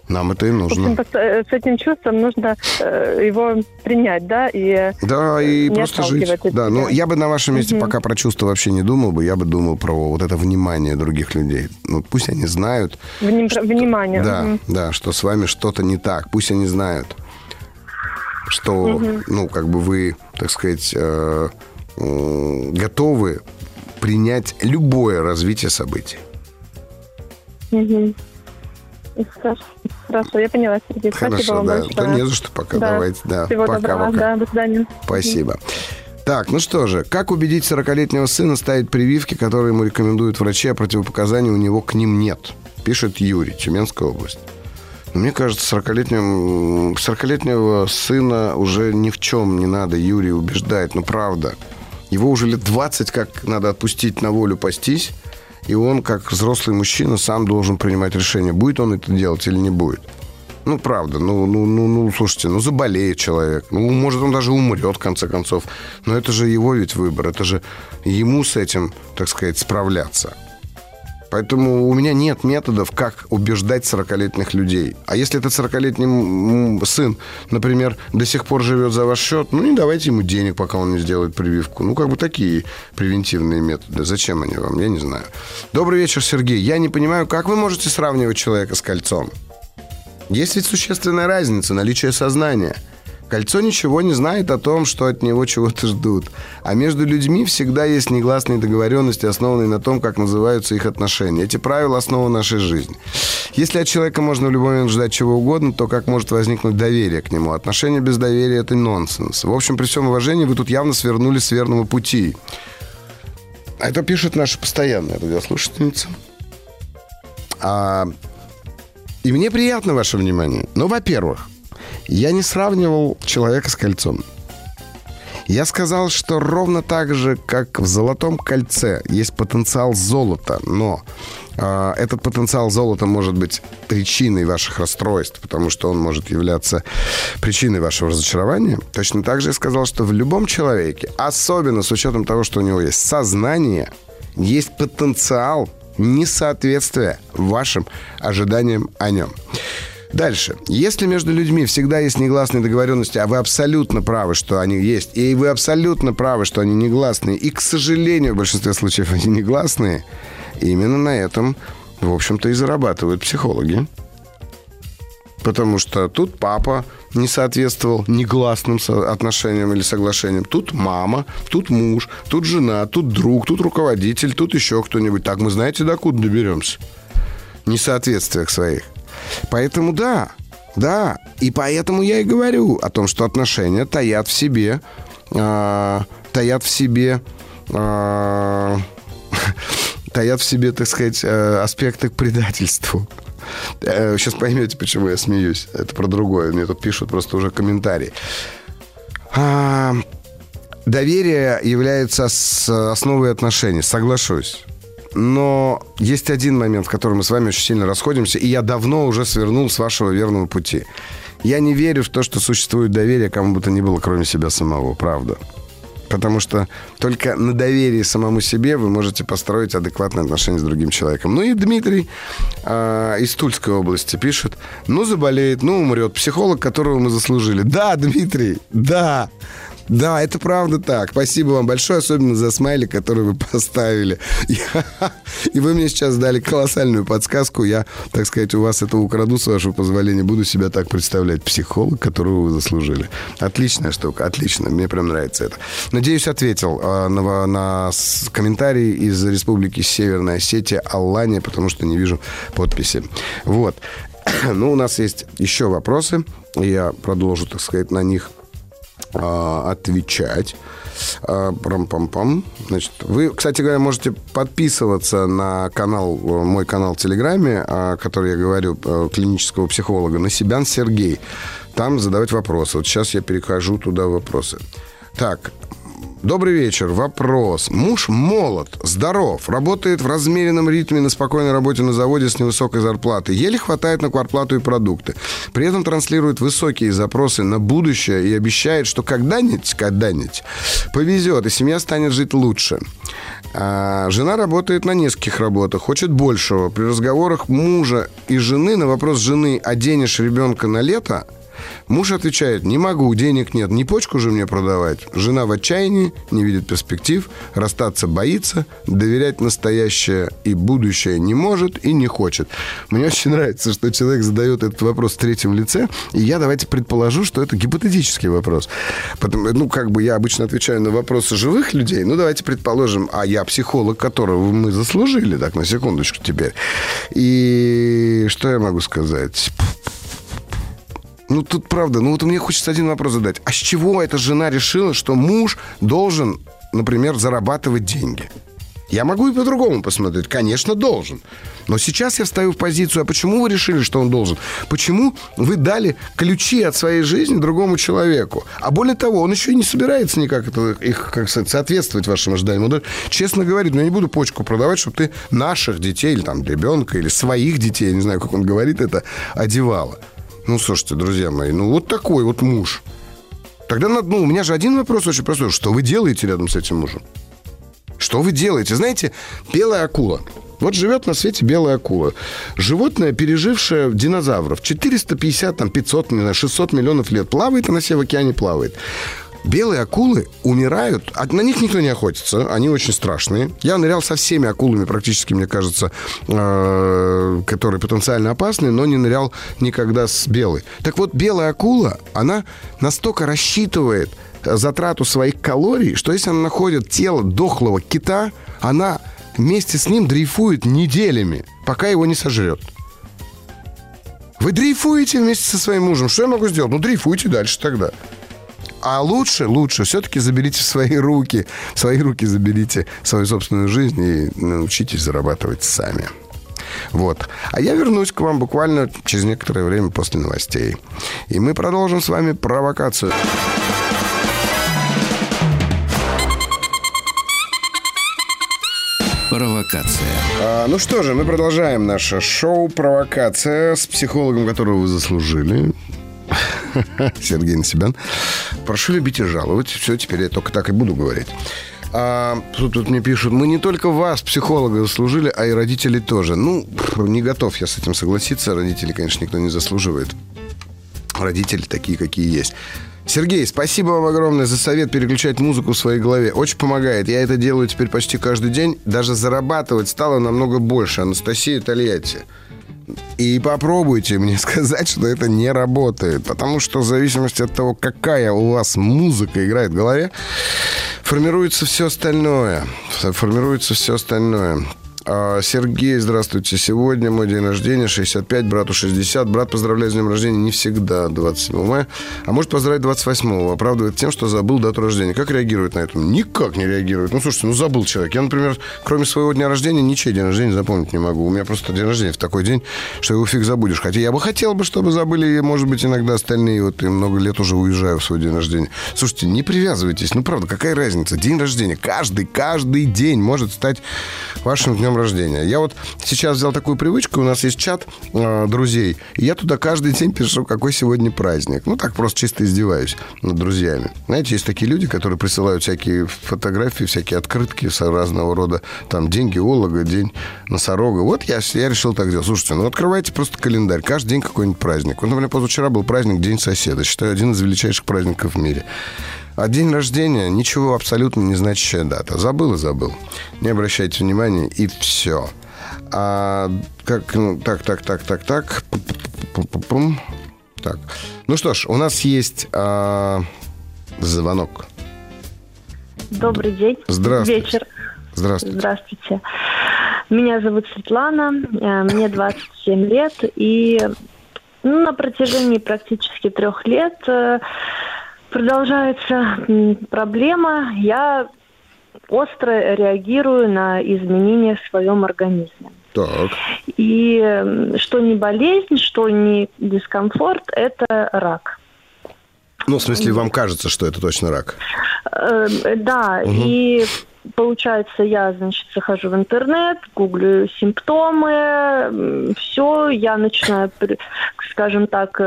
Нам это и нужно. С этим чувством нужно его принять, да, и да, и просто жить. Да, но я бы на вашем месте пока про чувства вообще не думал бы. Я бы думал про вот это внимание других людей. Ну, пусть они знают. Внимание. Да, да, что с вами что-то не так. Пусть они знают, что, ну, как бы вы, так сказать, готовы принять любое развитие событий. Хорошо, я поняла, Сергей. Спасибо вам большое. Да, не за что, пока. Да. Давайте, да. Всего доброго, да, до свидания. Спасибо. Так, ну что же, как убедить 40-летнего сына ставить прививки, которые ему рекомендуют врачи, а противопоказаний у него к ним нет? Пишет Юрий, Тюменская область. Мне кажется, 40-летнего сына уже ни в чем не надо Юрий убеждать. Ну, правда. Его уже лет 20 как надо отпустить на волю пастись. И он, как взрослый мужчина, сам должен принимать решение, будет он это делать или не будет. Ну, правда. Ну, слушайте, ну, заболеет человек. Ну, может, он даже умрет, в конце концов. Но это же его ведь выбор. Это же ему с этим, так сказать, справляться. Поэтому у меня нет методов, как убеждать 40-летних людей. А если этот 40-летний сын, например, до сих пор живет за ваш счет, ну, не давайте ему денег, пока он не сделает прививку. Ну, как бы такие превентивные методы. Зачем они вам? Я не знаю. Добрый вечер, Сергей. Я не понимаю, как вы можете сравнивать человека с кольцом? Есть ведь существенная разница, наличие сознания. Кольцо ничего не знает о том, что от него чего-то ждут. А между людьми всегда есть негласные договоренности, основанные на том, как называются их отношения. Эти правила – основа нашей жизни. Если от человека можно в любой момент ждать чего угодно, то как может возникнуть доверие к нему? Отношения без доверия – это нонсенс. В общем, при всем уважении, вы тут явно свернули с верного пути. А это пишет наша постоянная радиослушательница. И мне приятно ваше внимание. Но, во-первых, я не сравнивал человека с кольцом. Я сказал, что ровно так же, как в золотом кольце, есть потенциал золота, но этот потенциал золота может быть причиной ваших расстройств, потому что он может являться причиной вашего разочарования. Точно так же я сказал, что в любом человеке, особенно с учетом того, что у него есть сознание, есть потенциал несоответствия вашим ожиданиям о нем. Дальше. Если между людьми всегда есть негласные договоренности, а вы абсолютно правы, что они есть, и вы абсолютно правы, что они негласные, и, к сожалению, в большинстве случаев они негласные, именно на этом, в общем-то, и зарабатывают психологи. Потому что тут папа не соответствовал негласным отношениям или соглашениям. Тут мама, тут муж, тут жена, тут друг, тут руководитель, тут еще кто-нибудь. Так мы, знаете, докуда доберемся? Несоответствие к своих. Поэтому да, и поэтому я и говорю о том, что отношения таят в себе, так сказать, аспекты к предательству. Сейчас поймете, почему я смеюсь. Это про другое. Мне тут пишут просто уже комментарий. Доверие является основой отношений. Соглашусь. Но есть один момент, в котором мы с вами очень сильно расходимся, и я давно уже свернул с вашего верного пути. Я не верю в то, что существует доверие кому бы то ни было, кроме себя самого. Правда. Потому что только на доверии самому себе вы можете построить адекватные отношения с другим человеком. Ну и Дмитрий из Тульской области пишет. Ну, заболеет, ну, умрет. Психолог, которого мы заслужили. Да, Дмитрий, да. Да, это правда так. Спасибо вам большое, особенно за смайлик, который вы поставили. И вы мне сейчас дали колоссальную подсказку. Я, так сказать, у вас это украду, с вашего позволения. Буду себя так представлять. Психолог, которого вы заслужили. Отличная штука, отлично. Мне прям нравится это. Надеюсь, ответил на комментарий из Республики Северная Осетия, Алания, потому что не вижу подписи. Вот. Ну, у нас есть еще вопросы. Я продолжу, так сказать, на них отвечать. Прам-пам-пам. Значит, вы, кстати говоря, можете подписываться на канал, мой канал в Телеграме, о котором я говорю, клинического психолога Насибян Сергей. Там задавать вопросы. Вот сейчас я перехожу туда вопросы. Так. Добрый вечер. Вопрос. Муж молод, здоров, работает в размеренном ритме на спокойной работе на заводе с невысокой зарплатой. Еле хватает на квартплату и продукты. При этом транслирует высокие запросы на будущее и обещает, что когда-нибудь повезет, и семья станет жить лучше. А жена работает на нескольких работах, хочет большего. При разговорах мужа и жены на вопрос жены «оденешь ребенка на лето?» муж отвечает: не могу, денег нет, не почку же мне продавать. Жена в отчаянии, не видит перспектив, расстаться боится, доверять настоящее и будущее не может и не хочет. Мне очень нравится, что человек задает этот вопрос в третьем лице, и я давайте предположу, что это гипотетический вопрос. Ну, как бы я обычно отвечаю на вопросы живых людей, ну, давайте предположим, а я психолог, которого мы заслужили, так, на секундочку теперь. И что я могу сказать? Ну, тут правда. Ну, вот мне хочется один вопрос задать. А с чего эта жена решила, что муж должен, например, зарабатывать деньги? Я могу и по-другому посмотреть. Конечно, должен. Но сейчас я встаю в позицию, а почему вы решили, что он должен? Почему вы дали ключи от своей жизни другому человеку? А более того, он еще и не собирается никак соответствовать вашим ожиданиям. Он даже честно говорит: ну, я не буду почку продавать, чтобы ты наших детей, или там ребенка, или своих детей, я не знаю, как он говорит это, одевала. Ну, слушайте, друзья мои, ну, вот такой вот муж. Тогда надо, ну, у меня же один вопрос очень простой. Что вы делаете рядом с этим мужем? Что вы делаете? Знаете, белая акула. Вот живет на свете белая акула. Животное, пережившее динозавров. 450, там, 500, не знаю, 600 миллионов лет. Плавает она себе в океане, плавает. Белые акулы умирают, на них никто не охотится, они очень страшные. Я нырял со всеми акулами практически, мне кажется, которые потенциально опасны, но не нырял никогда с белой. Так вот, белая акула, она настолько рассчитывает затрату своих калорий, что если она находит тело дохлого кита, она вместе с ним дрейфует неделями, пока его не сожрет. Вы дрейфуете вместе со своим мужем, что я могу сделать? Ну, дрейфуйте дальше тогда. А лучше все-таки заберите в свои руки заберите свою собственную жизнь и научитесь зарабатывать сами. Вот. А я вернусь к вам буквально через некоторое время после новостей. И мы продолжим с вами провокацию. Провокация. Ну что же, мы продолжаем наше шоу «Провокация» с психологом, которого вы заслужили. Сергей Насибян. Прошу любить и жаловать. Все, теперь я только так и буду говорить. Тут мне пишут: мы не только вас, психолога, заслужили, а и родителей тоже. Ну, не готов я с этим согласиться. Родителей, конечно, никто не заслуживает. Родители такие, какие есть. Сергей, спасибо вам огромное за совет переключать музыку в своей голове. Очень помогает. Я это делаю теперь почти каждый день. Даже зарабатывать стало намного больше. Анастасия, Тольятти. И попробуйте мне сказать, что это не работает. Потому что в зависимости от того, какая у вас музыка играет в голове, формируется все остальное. Сергей, здравствуйте. Сегодня мой день рождения, 65, брату 60. Брат поздравляет с днем рождения не всегда, 27 мая. А может поздравить 28-го. Оправдывает тем, что забыл дату рождения. Как реагирует на это? Никак не реагирует. Ну, слушайте, ну забыл человек. Я, например, кроме своего дня рождения, ничей день рождения запомнить не могу. У меня просто день рождения в такой день, что его фиг забудешь. Хотя я бы хотел, чтобы забыли, может быть, иногда остальные. Вот и много лет уже уезжаю в свой день рождения. Слушайте, не привязывайтесь. Ну, правда, какая разница? День рождения. Каждый день может стать вашим днем рождения. Я вот сейчас взял такую привычку, у нас есть чат друзей, и я туда каждый день пишу, какой сегодня праздник. Ну, так просто чисто издеваюсь над друзьями. Знаете, есть такие люди, которые присылают всякие фотографии, всякие открытки разного рода, там, день геолога, день носорога. Вот я решил так делать. Слушайте, ну, открывайте просто календарь, каждый день какой-нибудь праздник. Вот, например, позавчера был праздник День соседа, считаю, один из величайших праздников в мире. А день рождения – ничего абсолютно не значащая дата. Забыл и забыл. Не обращайте внимания, и все. Так. Ну что ж, у нас есть звонок. Добрый день. Здравствуйте. Вечер. Здравствуйте. Здравствуйте. Меня зовут Светлана, мне 27 лет. И на протяжении практически 3 лет... продолжается проблема. Я остро реагирую на изменения в своем организме. Так. И что не болезнь, что не дискомфорт, это рак. Ну, в смысле, вам кажется, что это точно рак? Да. Угу. И получается, я, значит, захожу в интернет, гуглю симптомы, все, я начинаю, скажем так,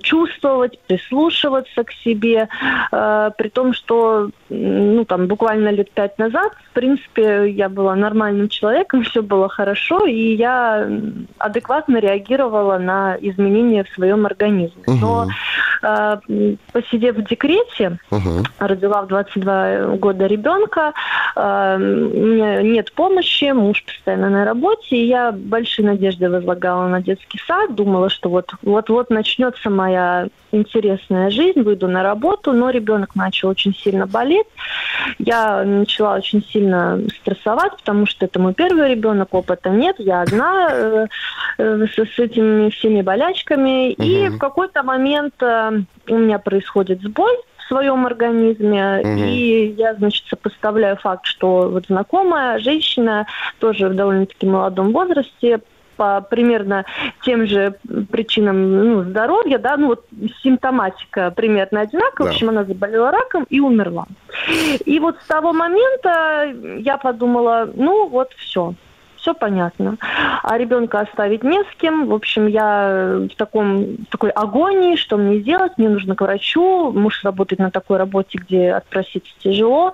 чувствовать, прислушиваться к себе, при том, что, ну, там, буквально лет 5 назад, в принципе, я была нормальным человеком, все было хорошо, и я адекватно реагировала на изменения в своем организме. Но, посидев в декрете, родила в 22 года ребенка, у меня нет помощи, муж постоянно на работе, и я большие надежды возлагала на детский сад, думала, что вот начнется моя интересная жизнь, выйду на работу, но ребенок начал очень сильно болеть, я начала очень сильно стрессовать, потому что это мой первый ребенок, опыта нет, я одна с этими всеми болячками, и в какой-то момент у меня происходит сбой в своем организме, и я, значит, сопоставляю факт, что вот знакомая женщина, тоже в довольно-таки молодом возрасте, по примерно тем же причинам, ну, здоровья, да, ну вот симптоматика примерно одинаковая, да. В общем, она заболела раком и умерла. И вот с того момента я подумала, ну вот все понятно. А ребенка оставить не с кем. В общем, я в такой агонии, что мне делать, мне нужно к врачу. Муж работает на такой работе, где отпроситься тяжело.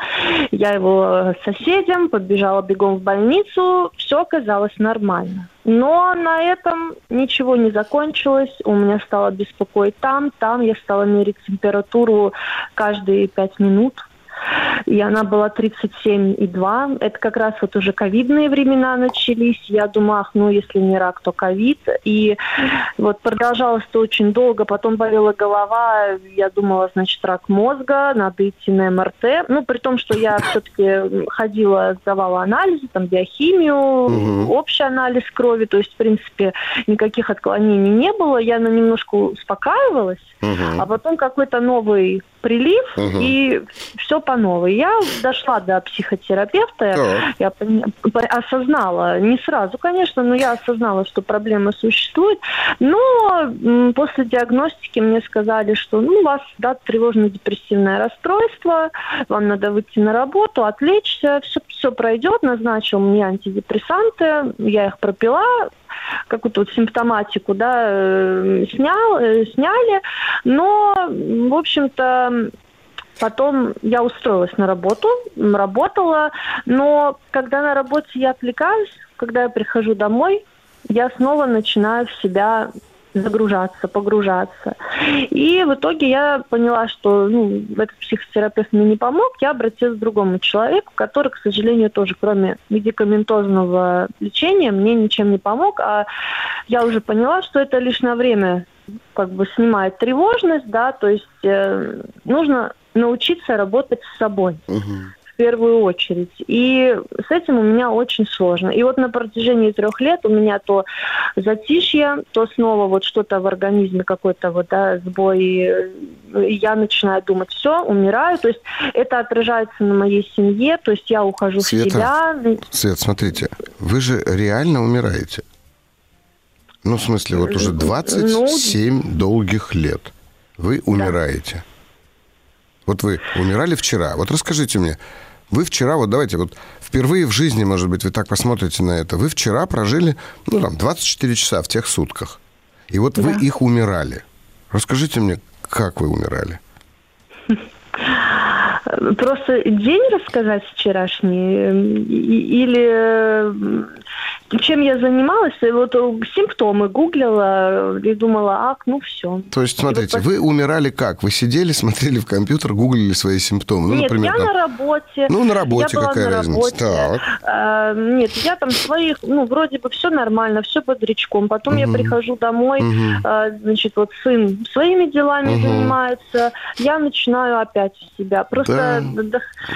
Я его соседям, побежала бегом в больницу. Все оказалось нормально. Но на этом ничего не закончилось. У меня стало беспокоить там. Я стала мерить температуру каждые 5 минут. И она была 37,2. Это как раз вот уже ковидные времена начались. Я думала, ну, если не рак, то ковид. И вот продолжалось-то очень долго. Потом болела голова. Я думала, значит, рак мозга. Надо идти на МРТ. Ну, при том, что я все-таки ходила, сдавала анализы, там, биохимию, общий анализ крови. То есть, в принципе, никаких отклонений не было. Я немножко успокаивалась. А потом какой-то новый прилив, и все по новой. Я дошла до психотерапевта, я осознала, не сразу, конечно, но я осознала, что проблема существует, но после диагностики мне сказали, что, ну, у вас, да, тревожно-депрессивное расстройство, вам надо выйти на работу, отвлечься, все пройдет, назначил мне антидепрессанты, я их пропила, какую-то вот симптоматику, да, сняли, но, в общем-то, потом я устроилась на работу, работала, но когда на работе я отвлекаюсь, когда я прихожу домой, я снова начинаю в себя погружаться. И в итоге я поняла, что, ну, этот психотерапевт мне не помог, я обратилась к другому человеку, который, к сожалению, тоже кроме медикаментозного лечения мне ничем не помог, а я уже поняла, что это лишь на время как бы снимает тревожность, да, то есть нужно научиться работать с собой. в первую очередь. И с этим у меня очень сложно. И вот на протяжении 3 лет у меня то затишье, то снова вот что-то в организме, какой-то вот, да, сбой. И я начинаю думать, все, умираю. То есть это отражается на моей семье, то есть я ухожу в себя. Свет, смотрите, вы же реально умираете. Ну, в смысле, вот уже 27 долгих лет вы умираете. Да. Вот вы умирали вчера. Вот расскажите мне, вы вчера, вот давайте, вот впервые в жизни, может быть, вы так посмотрите на это, вы вчера прожили, ну, там, 24 часа в тех сутках, и вот вы их умирали. Расскажите мне, как вы умирали? Просто день рассказать вчерашний? Или чем я занималась? И вот симптомы гуглила и думала, ах, ну все. То есть, смотрите, вы умирали как? Вы сидели, смотрели в компьютер, гуглили свои симптомы? Ну, нет, например, я там... на работе. Ну, на работе, какая разница? Так. Нет, я там своих, ну, вроде бы все нормально, все под речком. Потом я прихожу домой, значит, вот сын своими делами занимается, я начинаю опять себя. Просто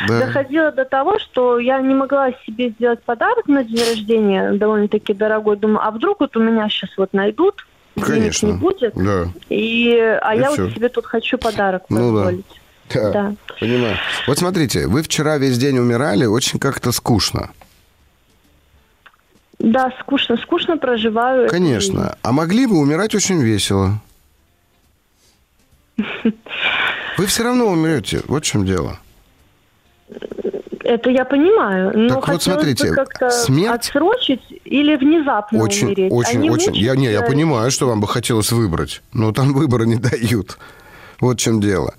доходило до того, что я не могла себе сделать подарок на день рождения, довольно-таки дорогой. Думаю, а вдруг вот у меня сейчас вот найдут, конечно, денег не будет, и я все. Вот себе тут хочу подарок позволить. Да. Да. Понимаю. Вот смотрите, вы вчера весь день умирали, очень как-то скучно. Да, скучно проживаю. Конечно. А могли бы умирать очень весело. Вы все равно умрете. Вот в чем дело. Это я понимаю. Но так вот, смотрите, как-то смерть... отсрочить или внезапно умереть? Очень. Я понимаю, что вам бы хотелось выбрать, но там выбора не дают. Вот в чем дело.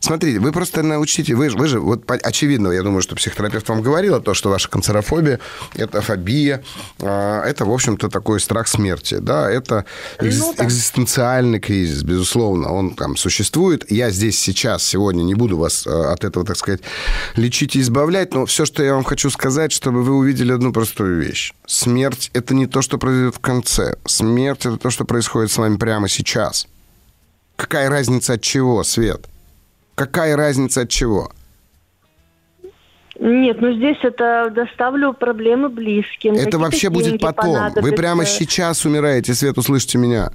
Смотрите, вы просто научите... Вы же, вот очевидно, я думаю, что психотерапевт вам говорил о том, что ваша канцерофобия, это фобия, это, в общем-то, такой страх смерти, да, это экзистенциальный кризис, безусловно, он там существует. Я здесь сейчас, сегодня не буду вас от этого, так сказать, лечить и избавлять, но все, что я вам хочу сказать, чтобы вы увидели одну простую вещь. Смерть – это не то, что произойдет в конце. Смерть – это то, что происходит с вами прямо сейчас. Какая разница от чего, Свет? Какая разница от чего? Нет, ну здесь это доставлю проблемы близким. Это какие-то вообще будет потом. Вы прямо сейчас умираете, Свет, услышите меня.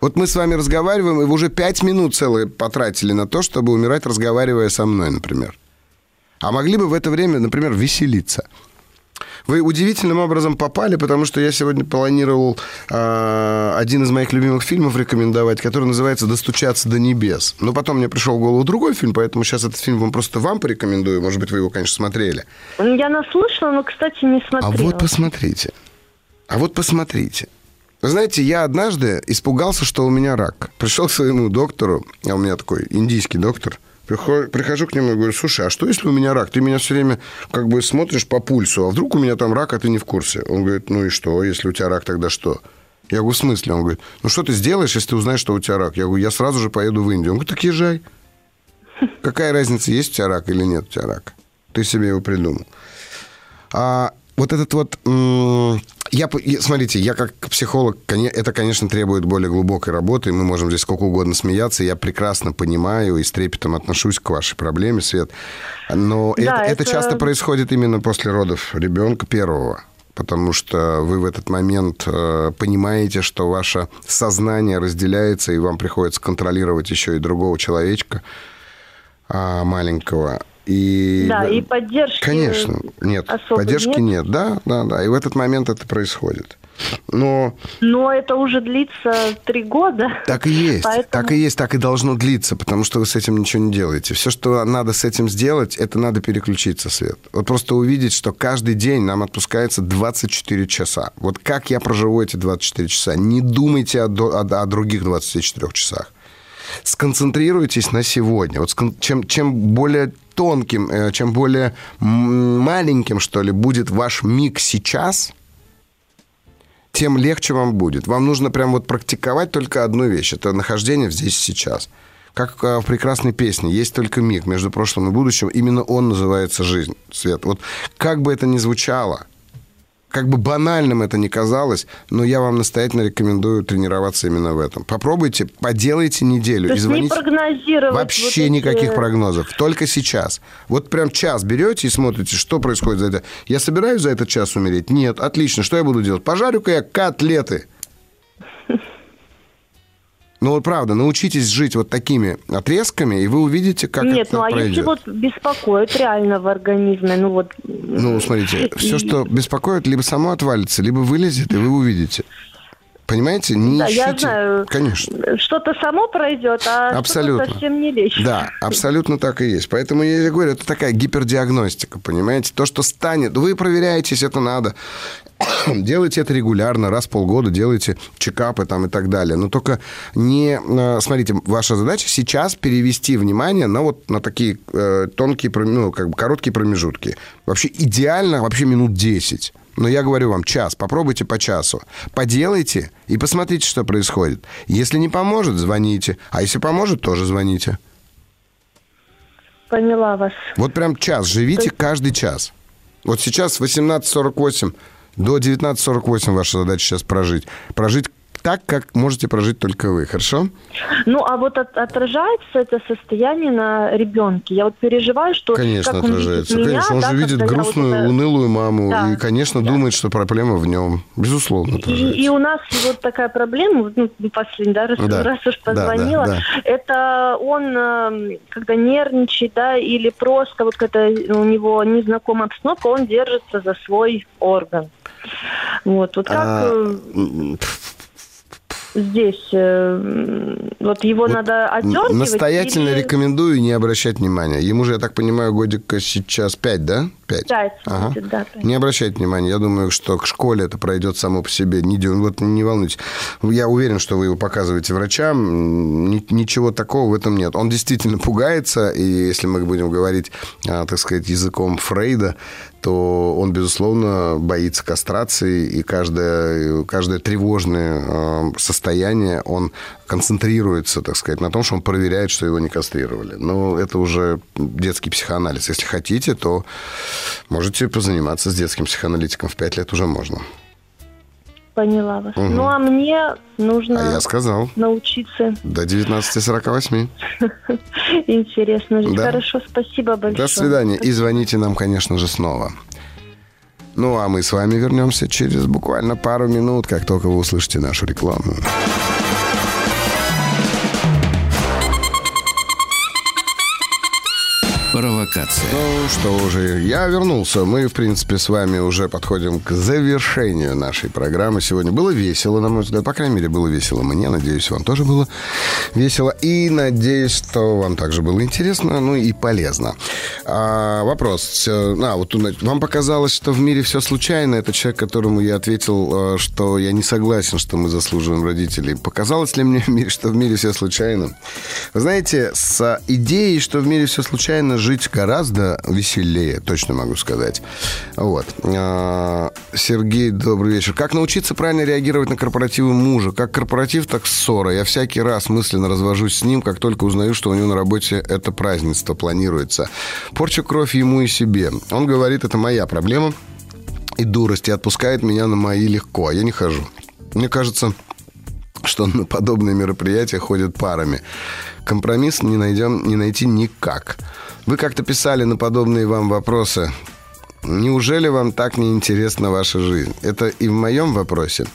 Вот мы с вами разговариваем, и вы уже 5 минут целые потратили на то, чтобы умирать, разговаривая со мной, например. А могли бы в это время, например, веселиться. Вы удивительным образом попали, потому что я сегодня планировал один из моих любимых фильмов рекомендовать, который называется «Достучаться до небес». Но потом мне пришел в голову другой фильм, поэтому сейчас этот фильм вам порекомендую. Может быть, вы его, конечно, смотрели. Я наслышала, но, кстати, не смотрела. А вот посмотрите. Вы знаете, я однажды испугался, что у меня рак. Пришел к своему доктору, а у меня такой индийский доктор. Прихожу к нему и говорю, слушай, а что, если у меня рак? Ты меня все время как бы смотришь по пульсу, а вдруг у меня там рак, а ты не в курсе? Он говорит, ну и что, если у тебя рак, тогда что? Я говорю, в смысле? Он говорит, ну что ты сделаешь, если ты узнаешь, что у тебя рак? Я говорю, я сразу же поеду в Индию. Он говорит, так езжай. Какая разница, есть у тебя рак или нет у тебя рак? Ты себе его придумал. А вот этот вот... Смотрите, я как психолог, это, конечно, требует более глубокой работы, и мы можем здесь сколько угодно смеяться, я прекрасно понимаю и с трепетом отношусь к вашей проблеме, Свет, но да, это часто происходит именно после родов ребенка первого, потому что вы в этот момент понимаете, что ваше сознание разделяется, и вам приходится контролировать еще и другого человечка маленького. И поддержки. Конечно, нет. Поддержки нет, да. И в этот момент это происходит. Но это уже длится 3 года. Так и есть. Поэтому... так и должно длиться, потому что вы с этим ничего не делаете. Все, что надо с этим сделать, это надо переключиться, Свет. Вот просто увидеть, что каждый день нам отпускается 24 часа. Вот как я проживу эти 24 часа? Не думайте о других 24 часах. Сконцентрируйтесь на сегодня. Вот чем более тонким, чем более маленьким, что ли, будет ваш миг сейчас, тем легче вам будет. Вам нужно прям вот практиковать только одну вещь. Это нахождение здесь и сейчас. Как в прекрасной песне. Есть только миг между прошлым и будущим. Именно он называется жизнь, Свет. Вот как бы это ни звучало... Как бы банальным это ни казалось, но я вам настоятельно рекомендую тренироваться именно в этом. Попробуйте, поделайте неделю. То есть не прогнозировать. Вообще вот никаких прогнозов. Только сейчас. Вот прям час берете и смотрите, что происходит за это. Я собираюсь за этот час умереть? Нет. Отлично. Что я буду делать? Пожарю-ка я котлеты. Ну, вот правда, научитесь жить вот такими отрезками, и вы увидите, как это пройдет. Если вот беспокоит реально в организме, ну вот... Ну, смотрите, все, что беспокоит, либо само отвалится, либо вылезет, и вы увидите. Понимаете? Не ищите. Я знаю. Конечно. Что-то само пройдет, а абсолютно. Что-то совсем не лечит. Да, абсолютно так и есть. Поэтому я говорю, это такая гипердиагностика, понимаете? То, что станет, вы проверяетесь, это надо. Делайте это регулярно, раз в полгода делайте чекапы там и так далее. Но только не... Смотрите, ваша задача сейчас перевести внимание на вот на такие тонкие, ну, как бы короткие промежутки. Вообще идеально, вообще минут 10. Но я говорю вам, час, попробуйте по часу. Поделайте и посмотрите, что происходит. Если не поможет, звоните. А если поможет, тоже звоните. Поняла вас. Вот прям час, живите каждый час. Вот сейчас 18:48 до 19:48 ваша задача сейчас прожить. Прожить так, как можете прожить только вы, хорошо? Ну, а вот отражается это состояние на ребенке? Я вот переживаю, что... Конечно, отражается. Меня, конечно, он же видит грустную, вот это... унылую маму, да. И, конечно, да. Думает, что проблема в нем. Безусловно, отражается. И у нас вот такая проблема, ну, последний, да, раз уж позвонила, да. Это он, когда нервничает, да, или просто вот когда у него незнакомая обстановка, он держится за свой орган. Вот как... Здесь вот его вот надо отдергивать. Настоятельно рекомендую не обращать внимания. Ему же, я так понимаю, годика сейчас 5, да? 5. 5, ага. 5, да, 5. Не обращать внимания. Я думаю, что к школе это пройдет само по себе. Вот не волнуйтесь. Я уверен, что вы его показываете врачам. Ничего такого в этом нет. Он действительно пугается. И если мы будем говорить, так сказать, языком Фрейда, то он, безусловно, боится кастрации. И каждое тревожное состояние он концентрируется, так сказать, на том, что он проверяет, что его не кастрировали. Но это уже детский психоанализ. Если хотите, то... Можете позаниматься с детским психоаналитиком. В 5 лет уже можно. Поняла вас. Угу. Ну, а мне нужно научиться. До 19:48. Интересно. Да. Хорошо, спасибо большое. До свидания. Спасибо. И звоните нам, конечно же, снова. Ну, а мы с вами вернемся через буквально пару минут, как только вы услышите нашу рекламу. Провокация. Ну что же, я вернулся. Мы, в принципе, с вами уже подходим к завершению нашей программы. Сегодня было весело, на мой взгляд. По крайней мере, было весело мне. Надеюсь, вам тоже было весело. И надеюсь, что вам также было интересно, ну и полезно. Вопрос. Вот вам показалось, что в мире все случайно. Это человек, которому я ответил, что я не согласен, что мы заслуживаем родителей. Показалось ли мне, что в мире все случайно? Вы знаете, с идеей, что в мире все случайно, жить гораздо веселее, точно могу сказать. Вот. Сергей, добрый вечер. Как научиться правильно реагировать на корпоративы мужа? Как корпоратив, так ссора. Я всякий раз мысленно развожусь с ним, как только узнаю, что у него на работе это празднество планируется. Порчу кровь ему и себе. Он говорит, это моя проблема и дурость, и отпускает меня на мои легко, а я не хожу. Мне кажется, что на подобные мероприятия ходят парами. Компромисс не найти никак. Вы как-то писали на подобные вам вопросы. Неужели вам так неинтересна ваша жизнь? Это и в моем вопросе.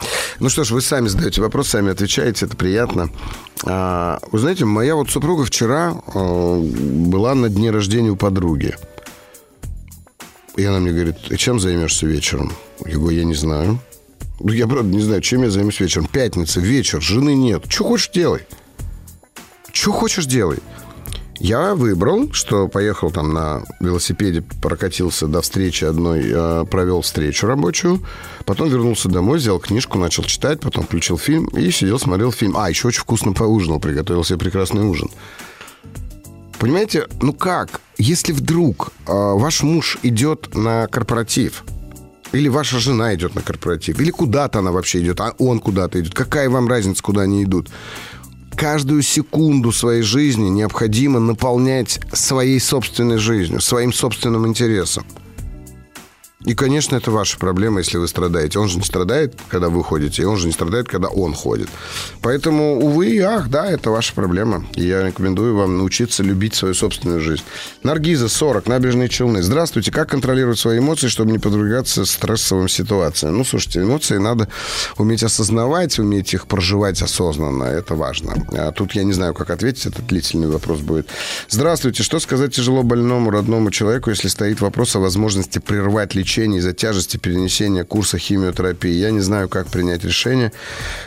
Ну что ж, вы сами задаете вопрос, сами отвечаете, это приятно. Вы знаете, моя вот супруга вчера была на дне рождения у подруги. И она мне говорит, чем займешься вечером? Я говорю, я не знаю. Я, правда, не знаю, чем я займусь вечером. Пятница, вечер, жены нет. Что хочешь, делай. Что хочешь, делай. Я выбрал, что поехал там на велосипеде, прокатился до встречи одной, провел встречу рабочую, потом вернулся домой, взял книжку, начал читать, потом включил фильм и сидел, смотрел фильм. Еще очень вкусно поужинал, приготовил себе прекрасный ужин. Понимаете, ну как, если вдруг ваш муж идет на корпоратив, или ваша жена идет на корпоратив, или куда-то она вообще идет, а он куда-то идет, какая вам разница, куда они идут? Каждую секунду своей жизни необходимо наполнять своей собственной жизнью, своим собственным интересом. И, конечно, это ваша проблема, если вы страдаете. Он же не страдает, когда вы ходите, и он же не страдает, когда он ходит. Поэтому, увы и ах, да, это ваша проблема. И я рекомендую вам научиться любить свою собственную жизнь. Наргиза, 40, Набережные Челны. Здравствуйте. Как контролировать свои эмоции, чтобы не подвергаться стрессовым ситуациям? Ну, слушайте, эмоции надо уметь осознавать, уметь их проживать осознанно. Это важно. А тут я не знаю, как ответить. Это длительный вопрос будет. Здравствуйте. Что сказать тяжело больному родному человеку, если стоит вопрос о возможности прервать лечение из-за тяжести перенесения курса химиотерапии? Я не знаю, как принять решение,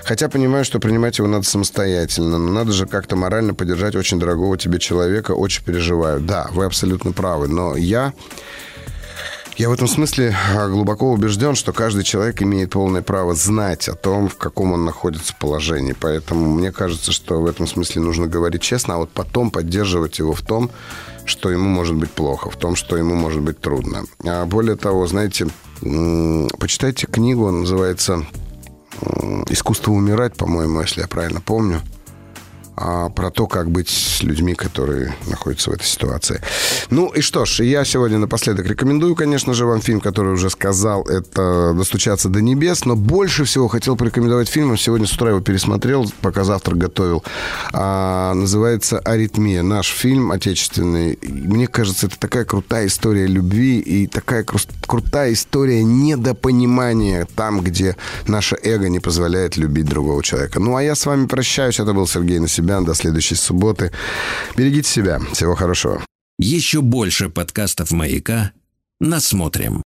хотя понимаю, что принимать его надо самостоятельно, но надо же как-то морально поддержать очень дорогого тебе человека, очень переживаю. Да, вы абсолютно правы, но я в этом смысле глубоко убежден, что каждый человек имеет полное право знать о том, в каком он находится положении. Поэтому мне кажется, что в этом смысле нужно говорить честно, а вот потом поддерживать его в том, что ему может быть плохо, в том, что ему может быть трудно. А более того, знаете, почитайте книгу, она называется «Искусство умирать», по-моему, если я правильно помню, про то, как быть с людьми, которые находятся в этой ситуации. Ну и что ж, я сегодня напоследок рекомендую, конечно же, вам фильм, который уже сказал, это «Достучаться до небес», но больше всего хотел порекомендовать фильм, сегодня с утра его пересмотрел, пока завтрак готовил, называется «Аритмия», наш фильм отечественный. Мне кажется, это такая крутая история любви и такая крутая история недопонимания там, где наше эго не позволяет любить другого человека. Ну а я с вами прощаюсь, это был Сергей Насибян. До следующей субботы. Берегите себя. Всего хорошего. Еще больше подкастов «Маяка» насмотрим.